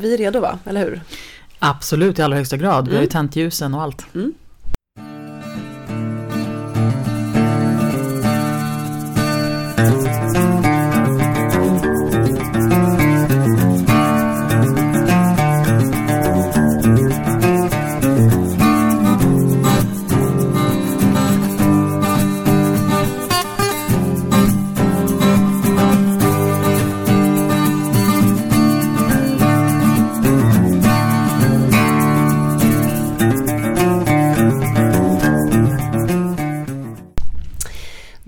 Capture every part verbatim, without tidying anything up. vi är redo, va? Eller hur? Absolut, i allra högsta grad. Mm. Vi har ju tänt ljusen och allt. Mm.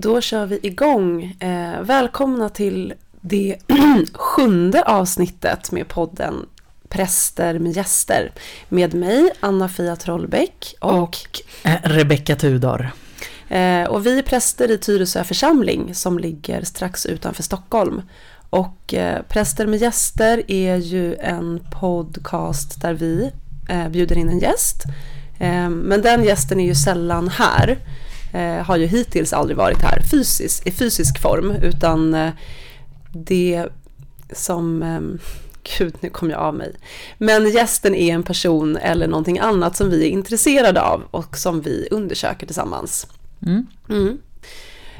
Då kör vi igång. Eh, välkomna till det sjunde avsnittet med podden Präster med gäster. Med mig, Anna-Fia Trollbäck och, och eh, Rebecka Tudor. Eh, och vi är präster i Tyresö församling som ligger strax utanför Stockholm. Och eh, Präster med gäster är ju en podcast där vi eh, bjuder in en gäst. Eh, men den gästen är ju sällan här. Har ju hittills aldrig varit här fysisk, i fysisk form, utan det som, gud nu kom jag av mig, men gästen är en person eller någonting annat som vi är intresserade av och som vi undersöker tillsammans. Mm. Mm.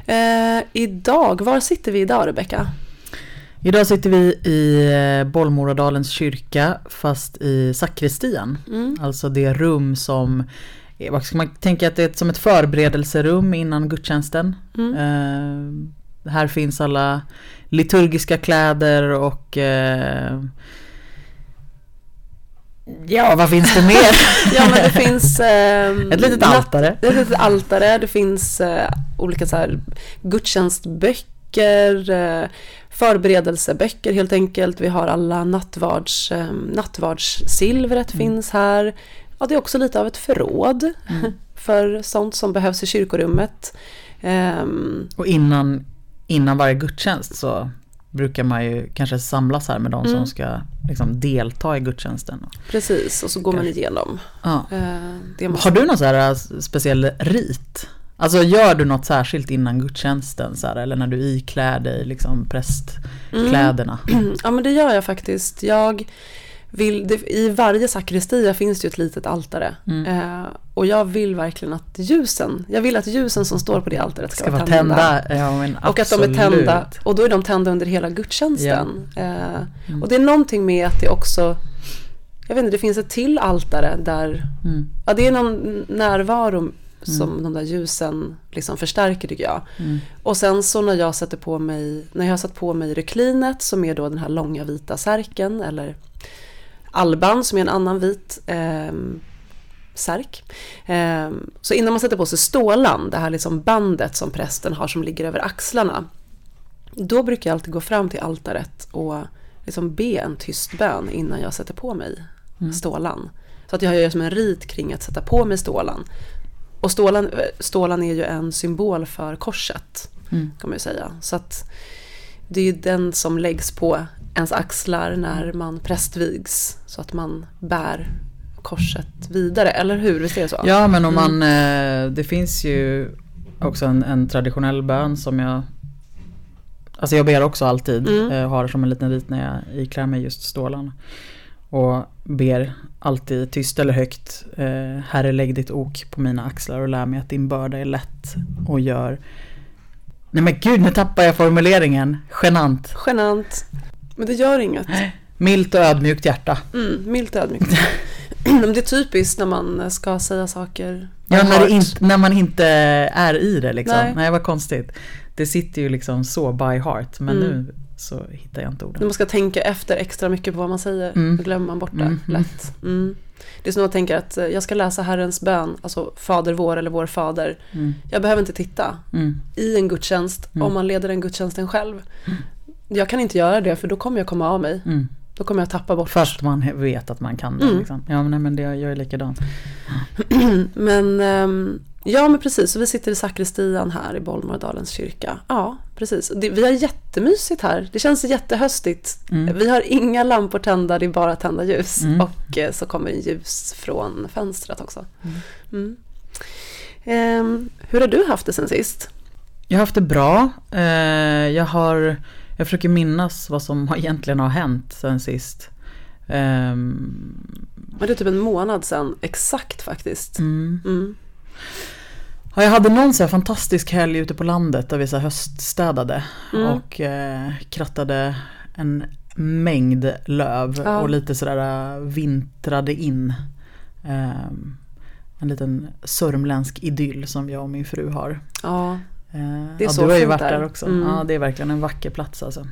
Eh, idag, var sitter vi idag, Rebecka? Idag sitter vi i Bollmoradalens kyrka, fast i sakristian, mm. alltså det rum som, vad ska man tänka, att det är som ett förberedelserum innan gudstjänsten. Mm. Eh, här finns alla liturgiska kläder och eh, ja, vad finns det mer? ja, men det finns eh, ett litet altare. Det är ett litet altare, det finns eh, olika så här gudstjänstböcker, eh, förberedelseböcker helt enkelt. Vi har alla nattvards eh, nattvardssilvret mm. finns här. Ja, det är också lite av ett förråd mm. för sånt som behövs i kyrkorummet. Um, och innan, innan varje gudstjänst så brukar man ju kanske samlas här med de mm. som ska liksom delta i gudstjänsten. Precis, och så går man igenom. Ja. Uh, det måste... Har du någon så här speciell rit? Alltså gör du något särskilt innan gudstjänsten så här, eller när du iklär dig liksom prästkläderna? Mm. Ja, men det gör jag faktiskt. Jag... Vill, det, i varje sakristia finns det ju ett litet altare mm. eh, och jag vill verkligen att ljusen jag vill att ljusen som står på det altaret ska, ska vara tända, tända. Ja, men och att de är tända, och då är de tända under hela gudstjänsten ja. eh, mm. och det är någonting med att det också, jag vet inte, det finns ett till altare där mm. ja, det är någon närvaro som mm. de där ljusen liksom förstärker, tycker jag. Mm. Och sen så när jag sätter på mig när jag har satt på mig reklinet, som är då den här långa vita särken, eller alban som är en annan vit eh, särk. Eh, så innan man sätter på sig stålan, det här liksom bandet som prästen har som ligger över axlarna, då brukar jag alltid gå fram till altaret och liksom be en tyst bön innan jag sätter på mig mm. stålan. Så att jag gör som en rit kring att sätta på mig stålan. Och stålan, stålan är ju en symbol för korset, mm. kan man ju säga. Så att det är ju den som läggs på ens axlar när man prästvigs, så att man bär korset vidare, eller hur? Visst är det så? Ja, men om man, mm. det finns ju också en, en traditionell bön som jag, alltså jag ber också alltid, mm. har som en liten rit när jag iklär mig just stålarna. Och ber alltid tyst eller högt: Herre, lägg ditt ok på mina axlar och lär mig att din börda är lätt och gör... Nej men gud, nu tappar jag formuleringen. Genant. Genant. Men det gör inget. Milt och ödmjukt hjärta. Mm, milt och ödmjukt. Det är typiskt när man ska säga saker. Ja, när, inte, när man inte är i det liksom. Nej. Nej, vad konstigt. Det sitter ju liksom så by heart. Men mm. nu så hittar jag inte orden. När man ska tänka efter extra mycket på vad man säger. Mm. Då glömmer man bort det mm. lätt. Mm. Det är som jag tänker att jag ska läsa Herrens bön, alltså Fader vår eller vår fader. Mm. Jag behöver inte titta mm. i en gudstjänst mm. om man leder den gudstjänsten själv. Mm. Jag kan inte göra det, för då kommer jag komma av mig. Mm. Då kommer jag tappa bort. Först man vet att man kan det. Mm. Liksom. Ja, men, nej, men det gör jag likadant. men, ja, men precis. Så vi sitter i sakristian här i Bollmoradalens kyrka. Ja, precis. Det, vi har jättemysigt här. Det känns jättehöstigt. Mm. Vi har inga lampor tända, det är bara tända ljus. Mm. Och så kommer ljus från fönstret också. Mm. Mm. Eh, hur har du haft det sen sist? Jag har haft det bra. Eh, jag har... Jag försöker minnas vad som egentligen har hänt sen sist. Um, Men det är typ en månad sedan exakt faktiskt. Mm. Mm. Ja, jag hade någon så här fantastisk helg ute på landet där vi så här höststädade mm. och eh, krattade en mängd löv ja. och lite sådär vintrade in eh, en liten sörmländsk idyll som jag och min fru har. Ja, det är eh, så ja, du har ju varit där, där också. Mm. Ja, det är verkligen en vacker plats alltså.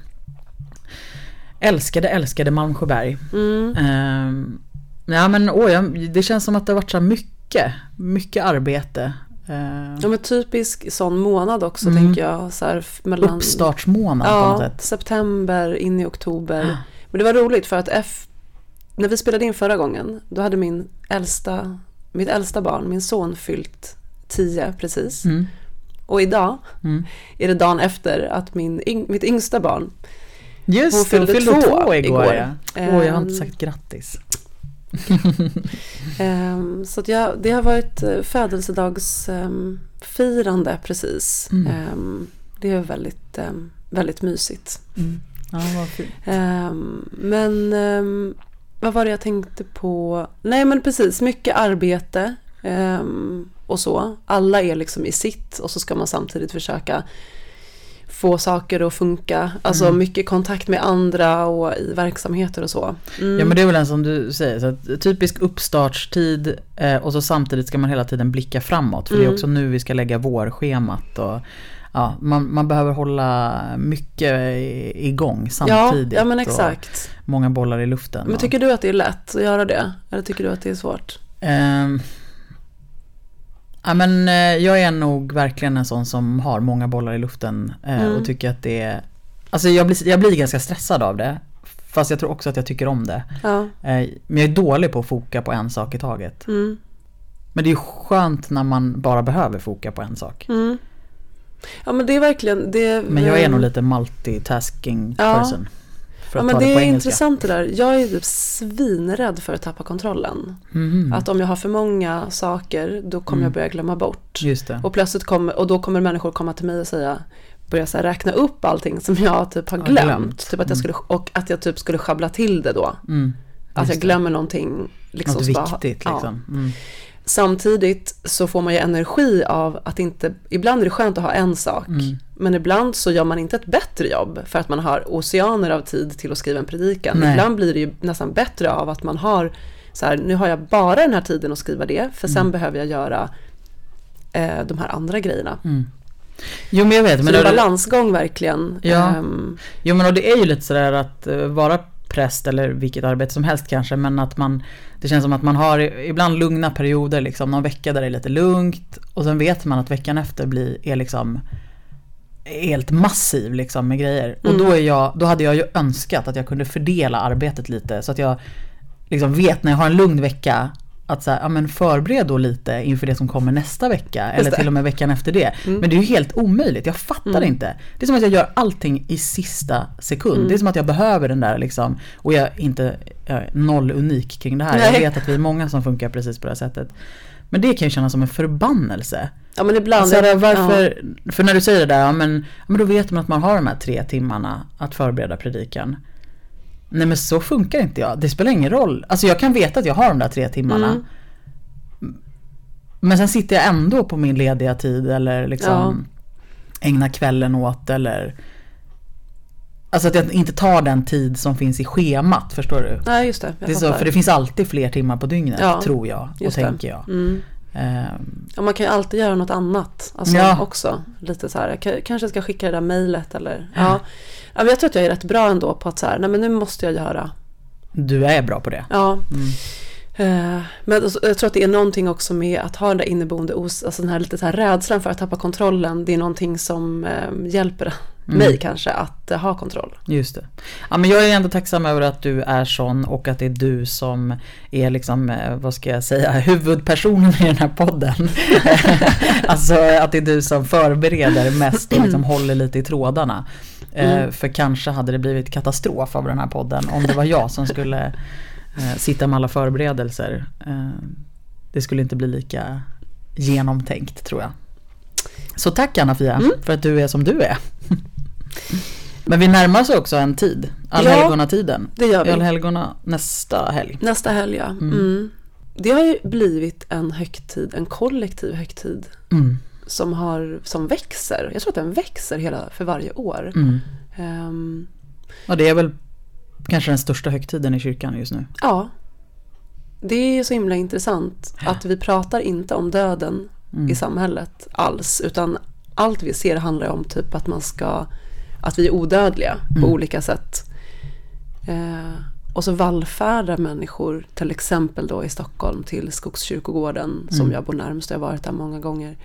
Älskade, älskade Malmsjöberg. Mm. Eh, ja, men åh, jag, det känns som att det har varit så mycket, mycket arbete. Ja, men typisk sån månad också mm. tänker jag så här, mellan uppstartsmånad ja, på något sätt. September in i oktober. Ah. Men det var roligt för att F, när vi spelade in förra gången, då hade min äldsta mitt äldsta barn, min son, fyllt tio precis. Mm. Och idag mm. är det dagen efter att min yng, mitt yngsta barn just hon fyllde, hon fyllde två, två igår. igår. Ja. Um, och jag har inte sagt grattis. um, så att jag, det har varit födelsedagsfirande um, precis. Mm. Um, det är väldigt, um, väldigt mysigt. Mm. Ja, vad fint. Um, men um, vad var det jag tänkte på? Nej, men precis, mycket arbete um, och så. Alla är liksom i sitt och så ska man samtidigt försöka få saker att funka. Alltså mm. mycket kontakt med andra och i verksamheter och så. Mm. Ja, men det är väl en som du säger. Så att typisk uppstartstid eh, och så samtidigt ska man hela tiden blicka framåt. För mm. det är också nu vi ska lägga vårschemat. Och, ja, man, man behöver hålla mycket igång samtidigt. Ja, ja men exakt. Många bollar i luften. Men tycker och... du att det är lätt att göra det? Eller tycker du att det är svårt? Ehm... Ja, men jag är nog verkligen en sån som har många bollar i luften eh, mm. och tycker att det är... Alltså jag blir, jag blir ganska stressad av det, fast jag tror också att jag tycker om det. Ja. Eh, men jag är dålig på att foka på en sak i taget. Mm. Men det är skönt när man bara behöver foka på en sak. Mm. Ja, men det är verkligen... Det, men jag är nog lite multitasking ja. person. Ja, men det, det är engelska. Intressant det där. Jag är typ svinrädd för att tappa kontrollen. Mm. Att om jag har för många saker, då kommer mm. jag börja glömma bort. Just det. Och plötsligt kommer, och då kommer människor komma till mig och säga, börja så här räkna upp allting som jag typ har glömt, glömt. Typ att jag skulle, och att jag typ skulle schabbla till det då. Mm. Att jag glömmer det. någonting liksom, något spa, viktigt liksom. Ja. Mm. Samtidigt så får man ju energi av att inte... Ibland är det skönt att ha en sak. Mm. Men ibland så gör man inte ett bättre jobb för att man har oceaner av tid till att skriva en predikan. Nej. Ibland blir det ju nästan bättre av att man har... Så här, nu har jag bara den här tiden att skriva det. För sen mm. behöver jag göra eh, de här andra grejerna. Mm. Jo, men jag vet. Så men det är en balansgång verkligen. Ja. Um, jo, men och det är ju lite sådär att uh, vara... präst eller vilket arbete som helst kanske, men att man, det känns som att man har ibland lugna perioder, liksom någon vecka där det är lite lugnt och sen vet man att veckan efter blir, är liksom helt massiv liksom med grejer mm. och då, är jag, då hade jag ju önskat att jag kunde fördela arbetet lite så att jag liksom vet när jag har en lugn vecka att så här, ja, men förbered då lite inför det som kommer nästa vecka eller till och med veckan efter det. Mm. Men det är ju helt omöjligt. Jag fattar mm. inte. Det är som att jag gör allting i sista sekund. Mm. Det är som att jag behöver den där liksom, och jag är inte jag är noll unik kring det här. Nej. Jag vet att vi är många som funkar precis på det här sättet. Men det kan ju kännas som en förbannelse. Ja, men ibland alltså, det, varför ja. För när du säger det där, ja, men men då vet man att man har de här tre timmarna att förbereda predikan. Nej, men så funkar inte jag. Det spelar ingen roll. Alltså jag kan veta att jag har de där tre timmarna. Mm. Men sen sitter jag ändå på min lediga tid eller liksom ja. ägnar kvällen åt eller alltså att jag inte tar den tid som finns i schemat, förstår du? Nej, just det. Jag det är så, för det finns alltid fler timmar på dygnet ja. tror jag och tänker jag. Mm. Ja, man kan ju alltid göra något annat alltså ja. också, lite så här, jag kanske ska skicka det där mejlet eller ja. Ja. Ja, men jag tror att jag är rätt bra ändå på att så här, nej men nu måste jag göra. Du är bra på det. Ja. Mm. Men jag tror att det är någonting också med att ha den där inneboende os- alltså den här lite så här rädslan för att tappa kontrollen, det är någonting som hjälper mig mm. kanske att ha kontroll. Just det. Ja, men jag är ändå tacksam över att du är sån och att det är du som är liksom, vad ska jag säga, huvudpersonen i den här podden. Alltså att det är du som förbereder mest och liksom håller lite i trådarna. Mm. För kanske hade det blivit katastrof av den här podden om det var jag som skulle sitta med alla förberedelser. Det skulle inte bli lika genomtänkt, tror jag. Så tack Anna-Fia mm. för att du är som du är. Men vi närmar oss också en tid. Allhelgonatiden. Ja, det gör vi. Allhelgona nästa helg. Nästa helg, ja. Mm. Mm. Det har ju blivit en högtid, en kollektiv högtid. Mm. Som, har, som växer. Jag tror att den växer hela, för varje år. Mm. Um, och det är väl kanske den största högtiden i kyrkan just nu. Ja. Det är så himla intressant att vi pratar inte om döden mm. i samhället alls. Utan allt vi ser handlar om typ att man ska... Att vi är odödliga mm. på olika sätt. Eh, och så vallfärdar människor till exempel då i Stockholm till Skogskyrkogården mm. som jag bor närmast. Jag har varit där många gånger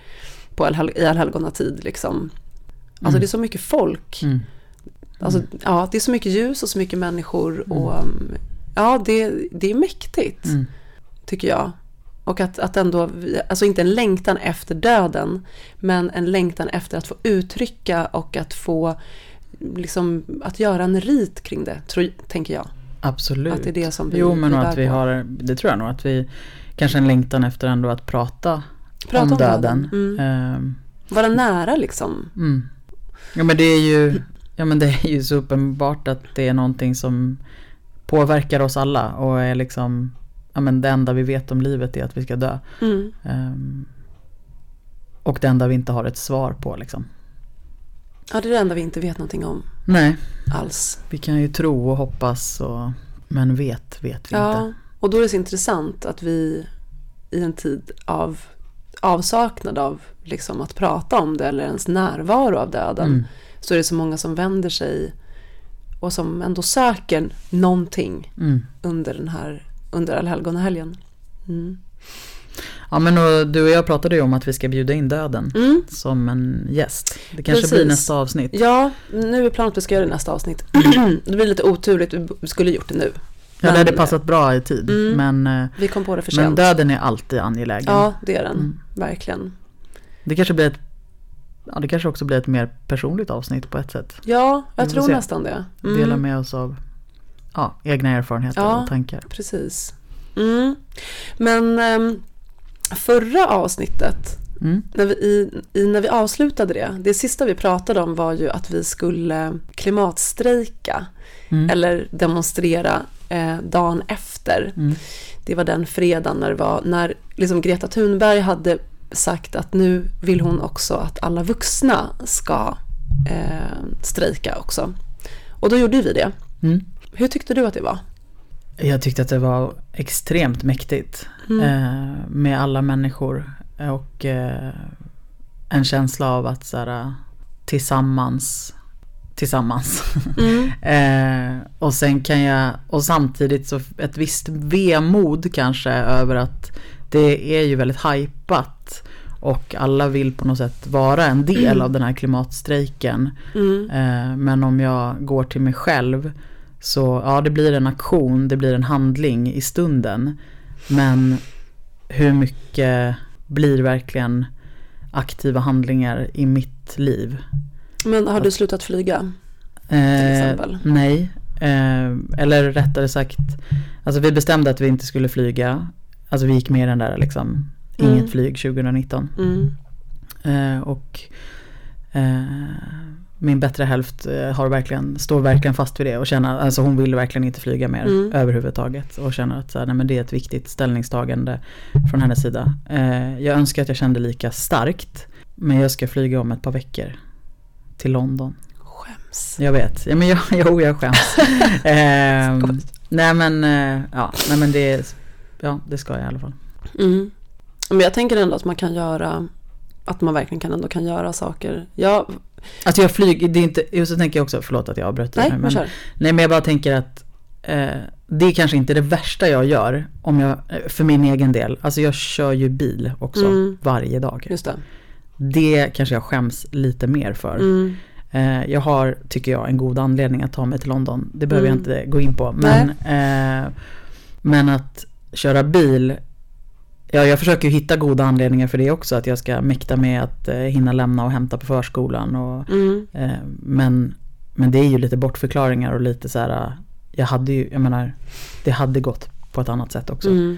på all, i allhelgonatid. Liksom. Alltså mm. det är så mycket folk. Mm. Alltså, ja, det är så mycket ljus och så mycket människor. Och, mm. ja, det, det är mäktigt mm. tycker jag. Och att, att ändå, alltså inte en längtan efter döden, men en längtan efter att få uttrycka och att få liksom, att göra en rit kring det, tror, tänker jag. Absolut. Att det är det som vi, jo, men vi att vi har, det tror jag nog, att vi kanske en längtan efter ändå att prata, prata om, om döden. döden. Mm. Um. Vara nära liksom. Mm. Ja, men det är ju, ja, men det är ju så uppenbart att det är någonting som påverkar oss alla och är liksom... Ja, men det enda vi vet om livet är att vi ska dö. Mm. Um, och det enda vi inte har ett svar på. Liksom. Ja, det är det enda vi inte vet någonting om. Nej. Alls. Vi kan ju tro och hoppas. Och, men vet, vet vi ja, inte. Och då är det så intressant att vi i en tid av avsaknad av liksom, att prata om det eller ens närvaro av döden mm. så är det så många som vänder sig och som ändå söker någonting mm. under den här under allhelgonahelgen. Mm. Ja, men och du och jag pratade ju om att vi ska bjuda in döden mm. som en gäst. Det kanske Precis. blir nästa avsnitt. Ja, nu är planen att vi ska göra det nästa avsnitt. Det blir lite oturligt, vi skulle gjort det nu. Ja, men det hade passat bra i tid. Mm. Men, vi kom på det för sent. Men döden är alltid angelägen. Ja, det är den. Mm. Verkligen. Det kanske blir ett ja, det kanske också blir ett mer personligt avsnitt på ett sätt. Ja, jag tror se. nästan det. Mm. Dela med oss av ja, egna erfarenheter ja, och tankar. Precis. Mm. Men um, förra avsnittet mm. när, vi, i, i, när vi avslutade det, det sista vi pratade om var ju att vi skulle klimatstrejka mm. eller demonstrera eh, dagen efter. Mm. Det var den fredagen när, det var, när liksom Greta Thunberg hade sagt att nu vill hon också att alla vuxna ska eh, strejka också. Och då gjorde vi det. Mm. Hur tyckte du att det var? Jag tyckte att det var extremt mäktigt mm. eh, med alla människor och eh, en känsla av att så här, tillsammans tillsammans mm. eh, och sen kan jag och samtidigt så ett visst vemod kanske över att det är ju väldigt hypat och alla vill på något sätt vara en del mm. av den här klimatstrejken mm. eh, men om jag går till mig själv så ja, det blir en aktion, det blir en handling i stunden. Men hur mycket blir verkligen aktiva handlingar i mitt liv? Men har du slutat flyga? Till exempel? Eh, nej. Eh, eller rättare sagt, alltså vi bestämde att vi inte skulle flyga. Alltså vi gick med den där liksom, mm. inget flyg tjugonitton. Mm. Eh, och... Eh, min bättre hälft har verkligen, står verkligen fast vid det och känner, alltså hon vill verkligen inte flyga mer mm. överhuvudtaget och känner att så här, nej, men det är ett viktigt ställningstagande från hennes sida. Eh, jag önskar att jag kände lika starkt, men jag ska flyga om ett par veckor till London. Skäms. Jag vet, ja, men jag, jo jag skäms. eh, nej men, ja, nej, men det, ja, det ska jag i alla fall. Mm. Men jag tänker ändå att man kan göra, att man verkligen kan ändå kan göra saker. Jag Alltså jag flyger, det är inte, så tänker jag också, förlåt att jag avbröt det här, men, nej, men jag bara tänker att eh, det är kanske inte det värsta jag gör om jag, för min egen del, alltså jag kör ju bil också mm. varje dag. Just det. Det kanske jag skäms lite mer för. Mm. Eh, jag har, tycker jag, en god anledning att ta mig till London, det behöver mm. jag inte gå in på, men, eh, men att köra bil. Ja, jag försöker ju hitta goda anledningar för det också, att jag ska mäkta med att eh, hinna lämna och hämta på förskolan och, mm. eh, men, men det är ju lite bortförklaringar och lite så här, jag hade ju, jag menar det hade gått på ett annat sätt också mm.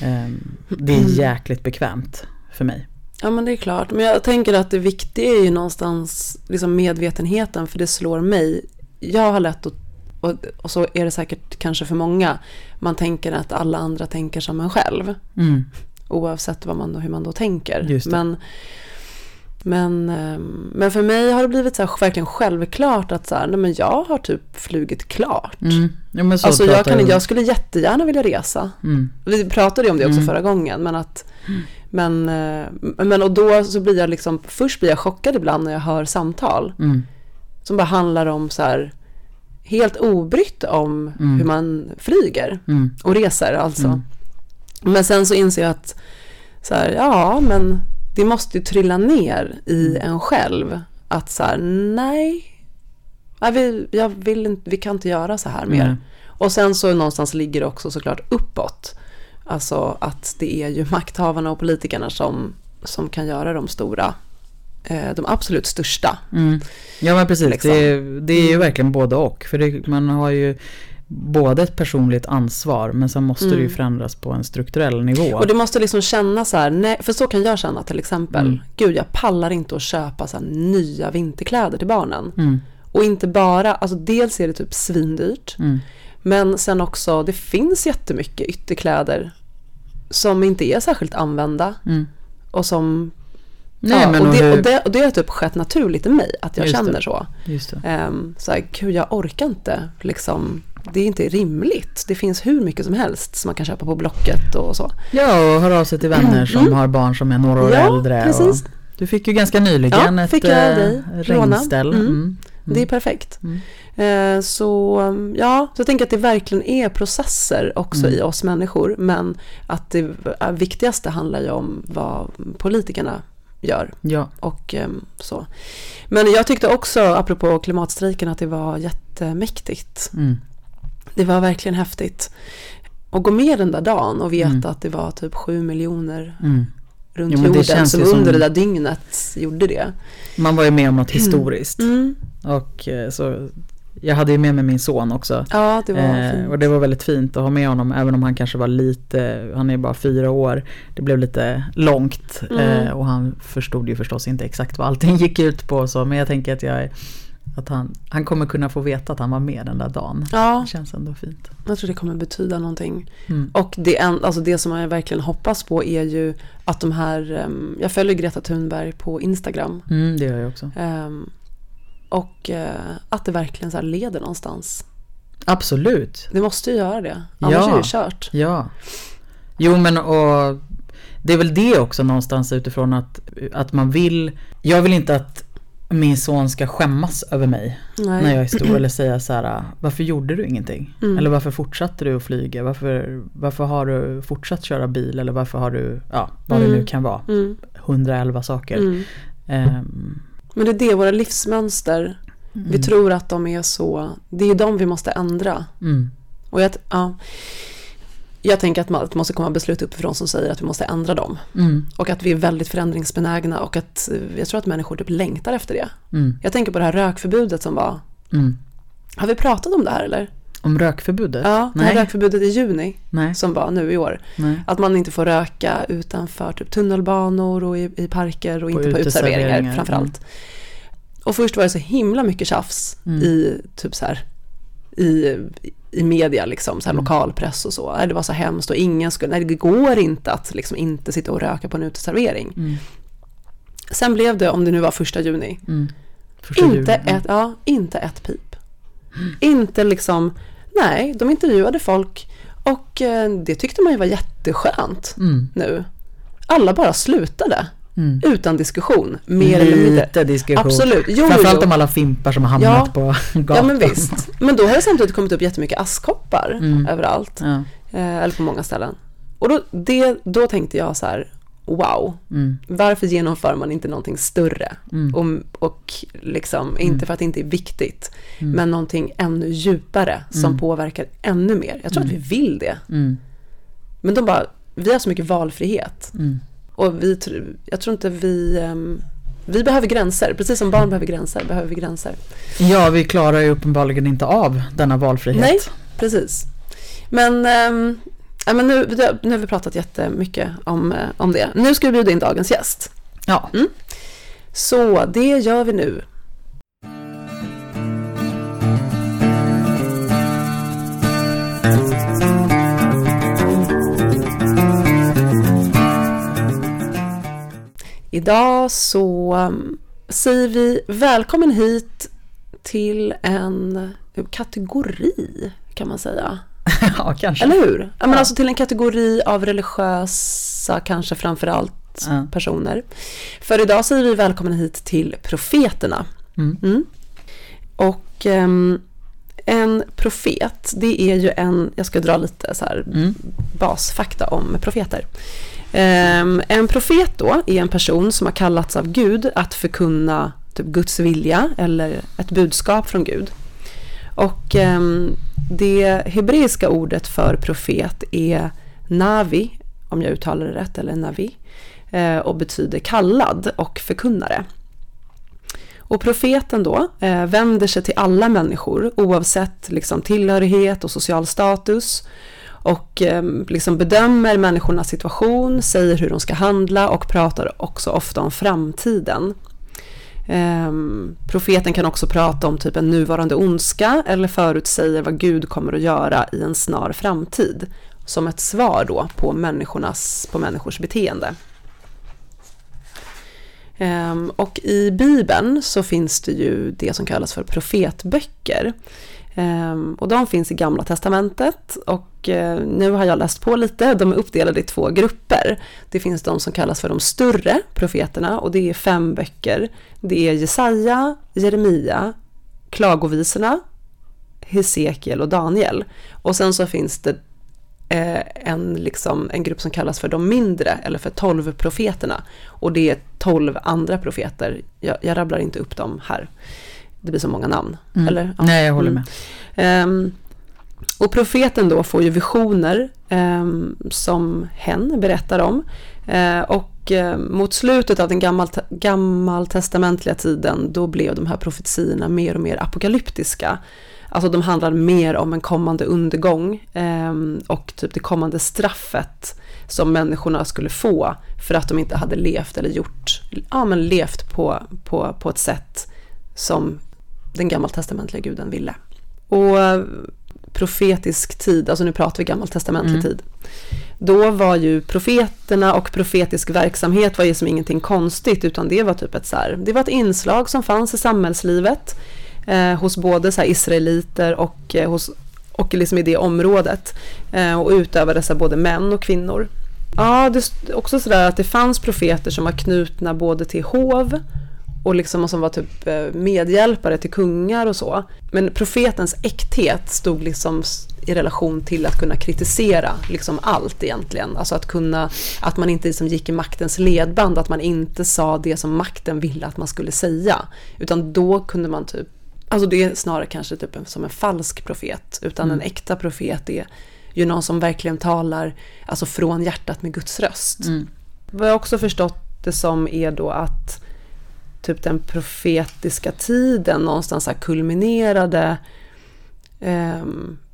eh, det är jäkligt bekvämt för mig Ja, men det är klart. Men jag tänker att det viktiga är ju någonstans liksom medvetenheten, för det slår mig. Jag har lätt att, och, och så är det säkert kanske för många, man tänker att alla andra tänker som en själv. Mm. Oavsett vad man då, hur man då tänker. Just det. Men, men, men för mig har det blivit så här, verkligen självklart att så här, nej, men jag har typ flugit klart. Mm. Ja, men så alltså, jag, kan, jag skulle jättegärna vilja resa. Mm. Vi pratade om det också mm. förra gången. Men att... Mm. Men, men och då så blir jag liksom, först blir jag chockad ibland när jag hör samtal mm. som bara handlar om så här, helt obrytt om mm. hur man flyger mm. och reser alltså. Mm. Men sen så inser jag att så här, ja, men det måste ju trilla ner i en själv att så här, nej, nej vi, jag vill inte, vi kan inte göra så här mm. mer. Och sen så någonstans ligger det också såklart uppåt. Alltså att det är ju makthavarna och politikerna som, som kan göra de stora, eh, de absolut största. Mm. Ja, men precis. Liksom. Det, är, det är ju mm. verkligen både och. För det, man har ju både ett personligt ansvar, men sen måste mm. det ju förändras på en strukturell nivå. Och det måste liksom känna så här, nej, för så kan jag känna till exempel. Mm. Gud, jag pallar inte att köpa så här nya vinterkläder till barnen. Mm. Och inte bara, alltså dels är det typ svindyrt. Mm. Men sen också, det finns jättemycket ytterkläder som inte är särskilt använda mm. och som nej, ja, men och, det, och, det, och det har typ skett naturligt i mig att jag just känner det. Så just det. Um, så här, gud, jag orkar inte liksom, det är inte rimligt, det finns hur mycket som helst som man kan köpa på Blocket och så. Ja, och hör av sig till vänner som mm. har barn som är några år ja, äldre precis. Och, du fick ju ganska nyligen ja, ett dig, regnställ mm. Mm. Det är perfekt. Mm. Så, ja, så jag tänker att det verkligen är processer också mm. i oss människor. Men att det viktigaste handlar ju om vad politikerna gör. Ja. Och, så. Men jag tyckte också, apropå klimatstrejken, att det var jättemäktigt. Mm. Det var verkligen häftigt. Och gå med den där dagen och veta mm. att det var typ sju miljoner mm. runt jo, jorden som under som... det där dygnet gjorde det. Man var ju med om något historiskt. Mm. Och så jag hade ju med mig min son också. Ja, det var eh, fint. Och det var väldigt fint att ha med honom, även om han kanske var lite, han är bara fyra år. Det blev lite långt mm. eh, och han förstod ju förstås inte exakt vad allting gick ut på och så, men jag tänker att jag att han han kommer kunna få veta att han var med den där dagen. Ja. Det känns ändå fint. Jag tror det kommer betyda någonting. Mm. Och det en, alltså det som jag verkligen hoppas på är ju att de här jag följer Greta Thunberg på Instagram. Mm, det gör jag också. Um, Och eh, att det verkligen så här leder någonstans. Absolut. Det måste ju göra det. Annars ja. Är det kört. Ja. Jo, men och, det är väl det också någonstans utifrån att, att man vill... Jag vill inte att min son ska skämmas över mig. Nej. När jag är stor eller säga så här: varför gjorde du ingenting? Mm. Eller varför fortsatte du att flyga? Varför, varför har du fortsatt köra bil? Eller varför har du... Ja, vad mm. det nu kan vara. Mm. hundraelva saker. Mm. Um, Men det är det, våra livsmönster. Mm. Vi tror att de är så... Det är de vi måste ändra. Mm. Och jag, ja, jag tänker att man måste komma beslut uppifrån som säger att vi måste ändra dem. Mm. Och att vi är väldigt förändringsbenägna. Och att jag tror att människor typ längtar efter det. Mm. Jag tänker på det här rökförbudet som var... Mm. Har vi pratat om det här eller? Om rökförbudet? Ja, det här rökförbudet i juni Nej. Som var nu i år. Nej. Att man inte får röka utanför typ tunnelbanor och i, i parker och på inte på uteserveringar framförallt. Mm. Och först var det så himla mycket tjafs mm. i typ så här i, i media liksom, så här mm. lokalpress och så. Det var så hemskt och ingen skulle, nej det går inte att liksom inte sitta och röka på en uteservering. Mm. Sen blev det, om det nu var första juni, mm. första inte, juni. Ett, ja, inte ett pip. Mm. Inte liksom, nej, de intervjuade folk och det tyckte man ju var jätteskönt mm. nu. Alla bara slutade mm. utan diskussion, mer lite eller mindre. Diskussion. Absolut. Jo, framförallt jo. Om alla fimpar som har hamnat ja. På gatan. Ja, men visst. Men då har det samtidigt kommit upp jättemycket askkoppar mm. överallt. Ja. Eller på många ställen. Och då, det, då tänkte jag så här, wow, mm. varför genomför man inte någonting större mm. och, och liksom, inte mm. för att det inte är viktigt mm. men någonting ännu djupare som mm. påverkar ännu mer. Jag tror mm. att vi vill det mm. men de bara, vi har så mycket valfrihet mm. och vi, jag tror inte vi vi behöver gränser, precis som barn behöver gränser behöver vi gränser. Ja, vi klarar ju uppenbarligen inte av denna valfrihet. Nej, precis. Men ähm, ja, men nu, nu har vi pratat jättemycket om, om det. Nu ska vi bjuda in dagens gäst. Ja. Mm. Så det gör vi nu. Idag så säger vi välkommen hit till en kategori, kan man säga. Ja, kanske. Eller hur? Ja. Men alltså till en kategori av religiösa, kanske framförallt ja. personer. För idag säger vi välkommen hit till profeterna. Mm. Mm. Och um, en profet, det är ju en, jag ska dra lite så här mm. basfakta om profeter. Um, en profet då är en person som har kallats av Gud att förkunna typ Guds vilja eller ett budskap från Gud. Och um, det hebreiska ordet för profet är navi, om jag uttalar det rätt, eller navi, uh, och betyder kallad och förkunnare. Och profeten då eh, vänder sig till alla människor oavsett liksom tillhörighet och social status och eh, liksom bedömer människornas situation, säger hur de ska handla och pratar också ofta om framtiden. Eh, profeten kan också prata om typ en nuvarande ondska eller förutsäger vad Gud kommer att göra i en snar framtid som ett svar då på människornas, på människors beteende. Um, och i Bibeln så finns det ju det som kallas för profetböcker. Um, och de finns i Gamla testamentet och uh, nu har jag läst på lite. De är uppdelade i två grupper. Det finns de som kallas för de större profeterna och det är fem böcker. Det är Jesaja, Jeremia, Klagovisorna, Hesekiel och Daniel. Och sen så finns det En, liksom, en grupp som kallas för de mindre eller för tolv profeterna och det är tolv andra profeter. jag, jag rabblar inte upp dem här, det blir så många namn. mm. Eller? Ja. Nej, jag håller med. mm. um, och profeten då får ju visioner um, som hen berättar om uh, och uh, mot slutet av den gammal, gammaltestamentliga tiden då blev de här profetierna mer och mer apokalyptiska. Alltså de handlar mer om en kommande undergång eh, och typ det kommande straffet som människorna skulle få för att de inte hade levt eller gjort, ja men levt på, på, på ett sätt som den gammaltestamentliga guden ville. Och profetisk tid, alltså nu pratar vi gammaltestamentlig mm. tid. Då var ju profeterna och profetisk verksamhet var ju som ingenting konstigt utan det var typ ett så här, det var ett inslag som fanns i samhällslivet. Eh, hos både så här israeliter och, eh, hos, och liksom i det området eh, och utövades både män och kvinnor. Ja, det är också sådär att det fanns profeter som var knutna både till hov och, liksom, och som var typ medhjälpare till kungar och så. Men profetens äkthet stod liksom i relation till att kunna kritisera liksom allt egentligen. Alltså att, kunna, att man inte liksom gick i maktens ledband, att man inte sa det som makten ville att man skulle säga. Utan då kunde man typ, alltså det är snarare kanske typ en, som en falsk profet. Utan mm. en äkta profet är ju någon som verkligen talar alltså från hjärtat med Guds röst. Mm. Vad jag också förstått det som är då att typ den profetiska tiden någonstans så här kulminerade eh,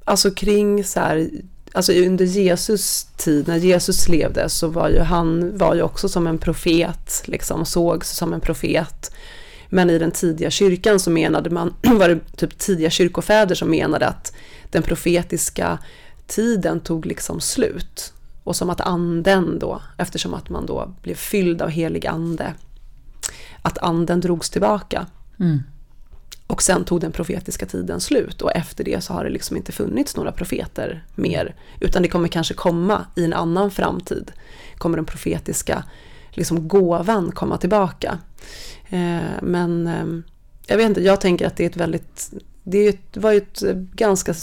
alltså kring så här, alltså under Jesus tid, när Jesus levde så var ju han var ju också som en profet liksom, sågs som en profet. Men i den tidiga kyrkan så menade man, var det typ tidiga kyrkofäder som menade att den profetiska tiden tog liksom slut. Och som att anden då, eftersom att man då blev fylld av helig ande, att anden drogs tillbaka. Mm. Och sen tog den profetiska tiden slut och efter det så har det liksom inte funnits några profeter mer. Utan det kommer kanske komma i en annan framtid. Kommer den profetiska liksom gåvan komma tillbaka. Eh, men eh, jag vet inte, jag tänker att det är ett väldigt, det är ett, var ju ett ganska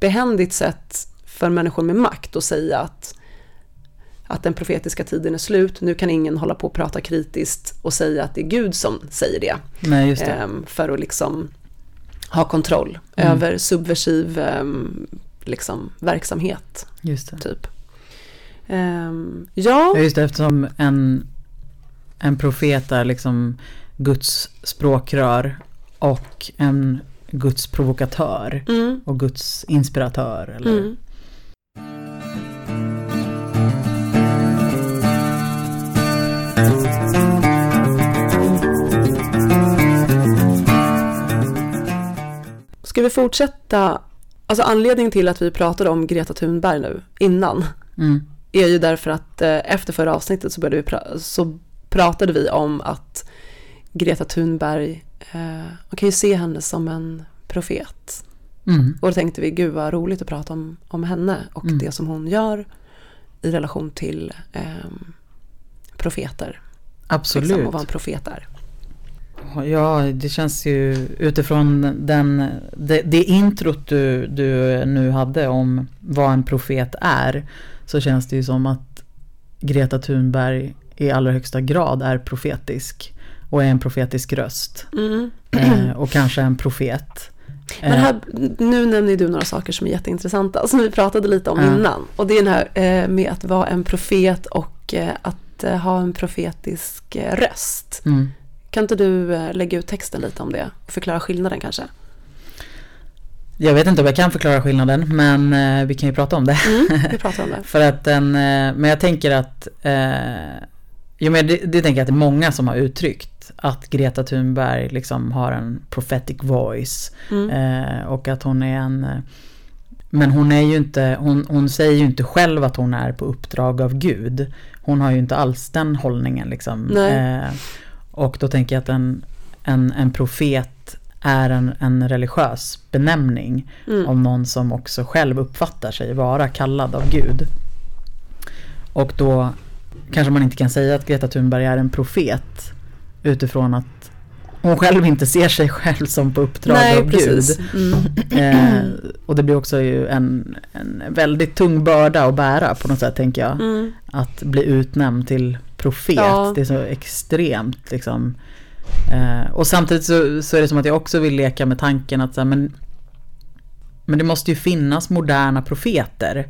behändigt sätt för människor med makt att säga att att den profetiska tiden är slut. Nu kan ingen hålla på och prata kritiskt och säga att det är Gud som säger det. Nej, just det. Ehm, för att liksom ha kontroll mm. över subversiv ehm, liksom, verksamhet. Just det. Typ. Ehm, ja. ja, just det, eftersom en, en profet är liksom Guds språkrör och en Guds provokatör mm. och Guds inspiratör. Eller? Mm. vi fortsätta, alltså anledningen till att vi pratade om Greta Thunberg nu innan mm. är ju därför att eh, efter förra avsnittet så, började vi pra- så pratade vi om att Greta Thunberg, eh, man kan ju se henne som en profet. Mm. Och då tänkte vi, gud vad roligt att prata om, om henne och mm. det som hon gör i relation till eh, profeter. Absolut. Liksom, och vad en profet är. Ja, det känns ju utifrån den, det, det introt du, du nu hade om vad en profet är, så känns det ju som att Greta Thunberg i allra högsta grad är profetisk och är en profetisk röst mm. eh, och kanske en profet. Men här, nu nämner du några saker som är jätteintressanta som vi pratade lite om mm. innan, och det är den här med att vara en profet och att ha en profetisk röst. Mm. Kan inte du lägga ut texten lite om det och förklara skillnaden kanske? Jag vet inte om jag kan förklara skillnaden, men vi kan ju prata om det. Mm, vi pratar om det. För att den, men jag tänker att jo, men det, det tänker jag att det är många som har uttryckt att Greta Thunberg liksom har en prophetic voice mm. och att hon är en, men hon är ju inte, hon, hon säger ju inte själv att hon är på uppdrag av Gud. Hon har ju inte alls den hållningen liksom. Nej. Eh, Och då tänker jag att en, en, en profet är en, en religiös benämning mm. av någon som också själv uppfattar sig vara kallad av Gud. Och då kanske man inte kan säga att Greta Thunberg är en profet utifrån att hon själv inte ser sig själv som på uppdrag Nej, av precis. Gud. Mm. Eh, och det blir också ju en, en väldigt tung börda att bära på något sätt, tänker jag. Mm. Att bli utnämnd till profet, ja. Det är så extremt liksom. Eh, och samtidigt så, så är det som att jag också vill leka med tanken att så här, men, men det måste ju finnas moderna profeter.